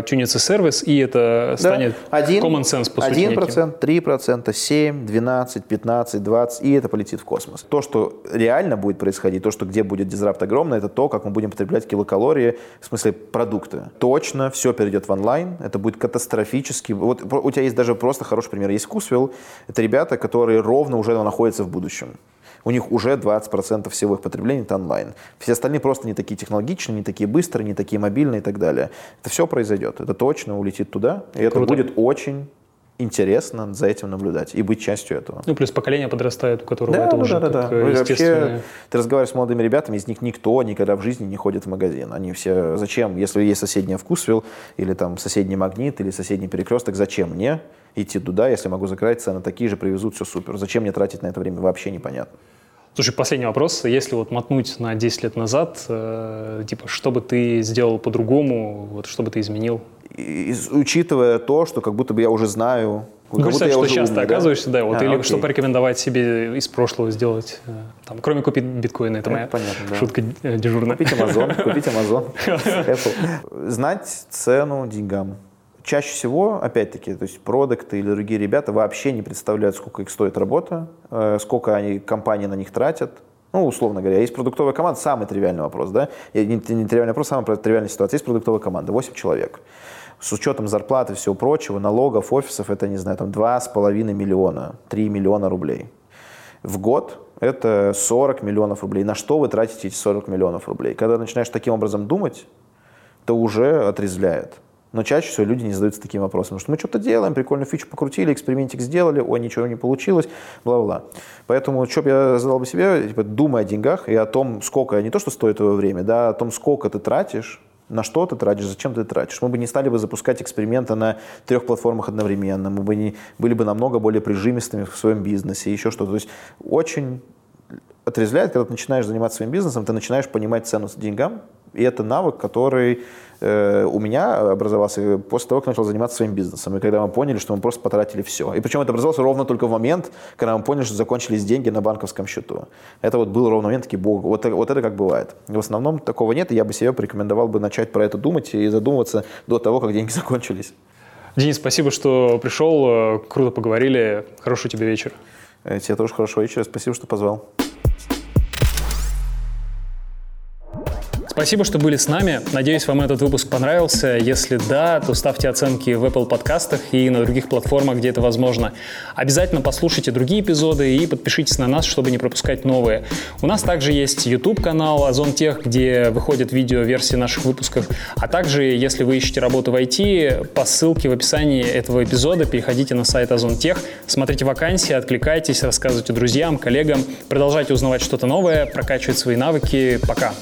тюнится сервис, и это станет common sense, по сути, 1%, 3%, 7%, 12%, 15%, 20%, и это полетит в космос. То, что реально будет происходить, то, что где будет дизрапт огромный, это то, как мы будем потреблять килокалории, в смысле продукты. Точно все перейдет в онлайн, это будет катастрофически. Вот у тебя есть даже просто хороший пример. Есть Кусвел. Это ребята, которые ровно уже находятся в будущем. У них уже 20% всего их потребления – это онлайн. Все остальные просто не такие технологичные, не такие быстрые, не такие мобильные и так далее. Это все произойдет. Это точно улетит туда. И это будет очень интересно за этим наблюдать и быть частью этого. Ну, плюс поколение подрастает, у которого это уже как естественное. Вообще, ты разговариваешь с молодыми ребятами, из них никто никогда в жизни не ходит в магазин. Они все, зачем, если есть соседний Вкусвилл, или там соседний Магнит, или соседний Перекресток, зачем мне идти туда, если могу заказать, цены такие же, привезут, все супер. Зачем мне тратить на это время, вообще непонятно. Слушай, последний вопрос. Если вот мотнуть на 10 лет назад, типа, что бы ты сделал по-другому, вот, что бы ты изменил? Учитывая то, что как будто бы я уже знаю, как будто я что уже часто умный, оказываешься, да, вот, или окей. Что порекомендовать себе из прошлого сделать, там, кроме купить биткоины, это моя понятно, шутка дежурная. Купить Amazon, Apple. Знать цену деньгам. Чаще всего, опять-таки, то есть продукты или другие ребята вообще не представляют, сколько их стоит работа, сколько компании на них тратят. Ну, условно говоря, есть продуктовая команда, самый тривиальный вопрос, да? Не тривиальный вопрос, самая тривиальная ситуация. Есть продуктовая команда, 8 человек. С учетом зарплаты и всего прочего, налогов, офисов, это, не знаю, там 2,5 миллиона, 3 миллиона рублей. В год это 40 миллионов рублей. На что вы тратите эти 40 миллионов рублей? Когда начинаешь таким образом думать, то уже отрезвляет. Но чаще всего люди не задаются таким вопросом, потому что мы что-то делаем, прикольную фичу покрутили, экспериментик сделали, ой, ничего не получилось, бла-бла-бла. Поэтому, что бы я задал бы себе, типа, думай о деньгах и о том, сколько, не то, что стоит твое время, да, о том, сколько ты тратишь, на что ты тратишь, зачем ты тратишь. Мы бы не стали бы запускать эксперименты на 3 платформах одновременно, мы бы не были бы намного более прижимистыми в своем бизнесе, еще что-то. То есть очень отрезвляет, когда ты начинаешь заниматься своим бизнесом, ты начинаешь понимать цену деньгам, и это навык, который у меня образовался после того, как начал заниматься своим бизнесом. И когда мы поняли, что мы просто потратили все. И причем это образовалось ровно только в момент, когда мы поняли, что закончились деньги на банковском счету. Это вот был ровно момент, такие, бог, вот это как бывает. И в основном такого нет, и я бы себе порекомендовал бы начать про это думать и задумываться до того, как деньги закончились. Денис, спасибо, что пришел, круто поговорили, хорошего тебе вечера. Тебе тоже хорошего вечера, спасибо, что позвал. Спасибо, что были с нами. Надеюсь, вам этот выпуск понравился. Если да, то ставьте оценки в Apple подкастах и на других платформах, где это возможно. Обязательно послушайте другие эпизоды и подпишитесь на нас, чтобы не пропускать новые. У нас также есть YouTube-канал Ozon Tech, где выходят видео-версии наших выпусков. А также, если вы ищете работу в IT, по ссылке в описании этого эпизода переходите на сайт Ozon Tech, смотрите вакансии, откликайтесь, рассказывайте друзьям, коллегам, продолжайте узнавать что-то новое, прокачивать свои навыки. Пока!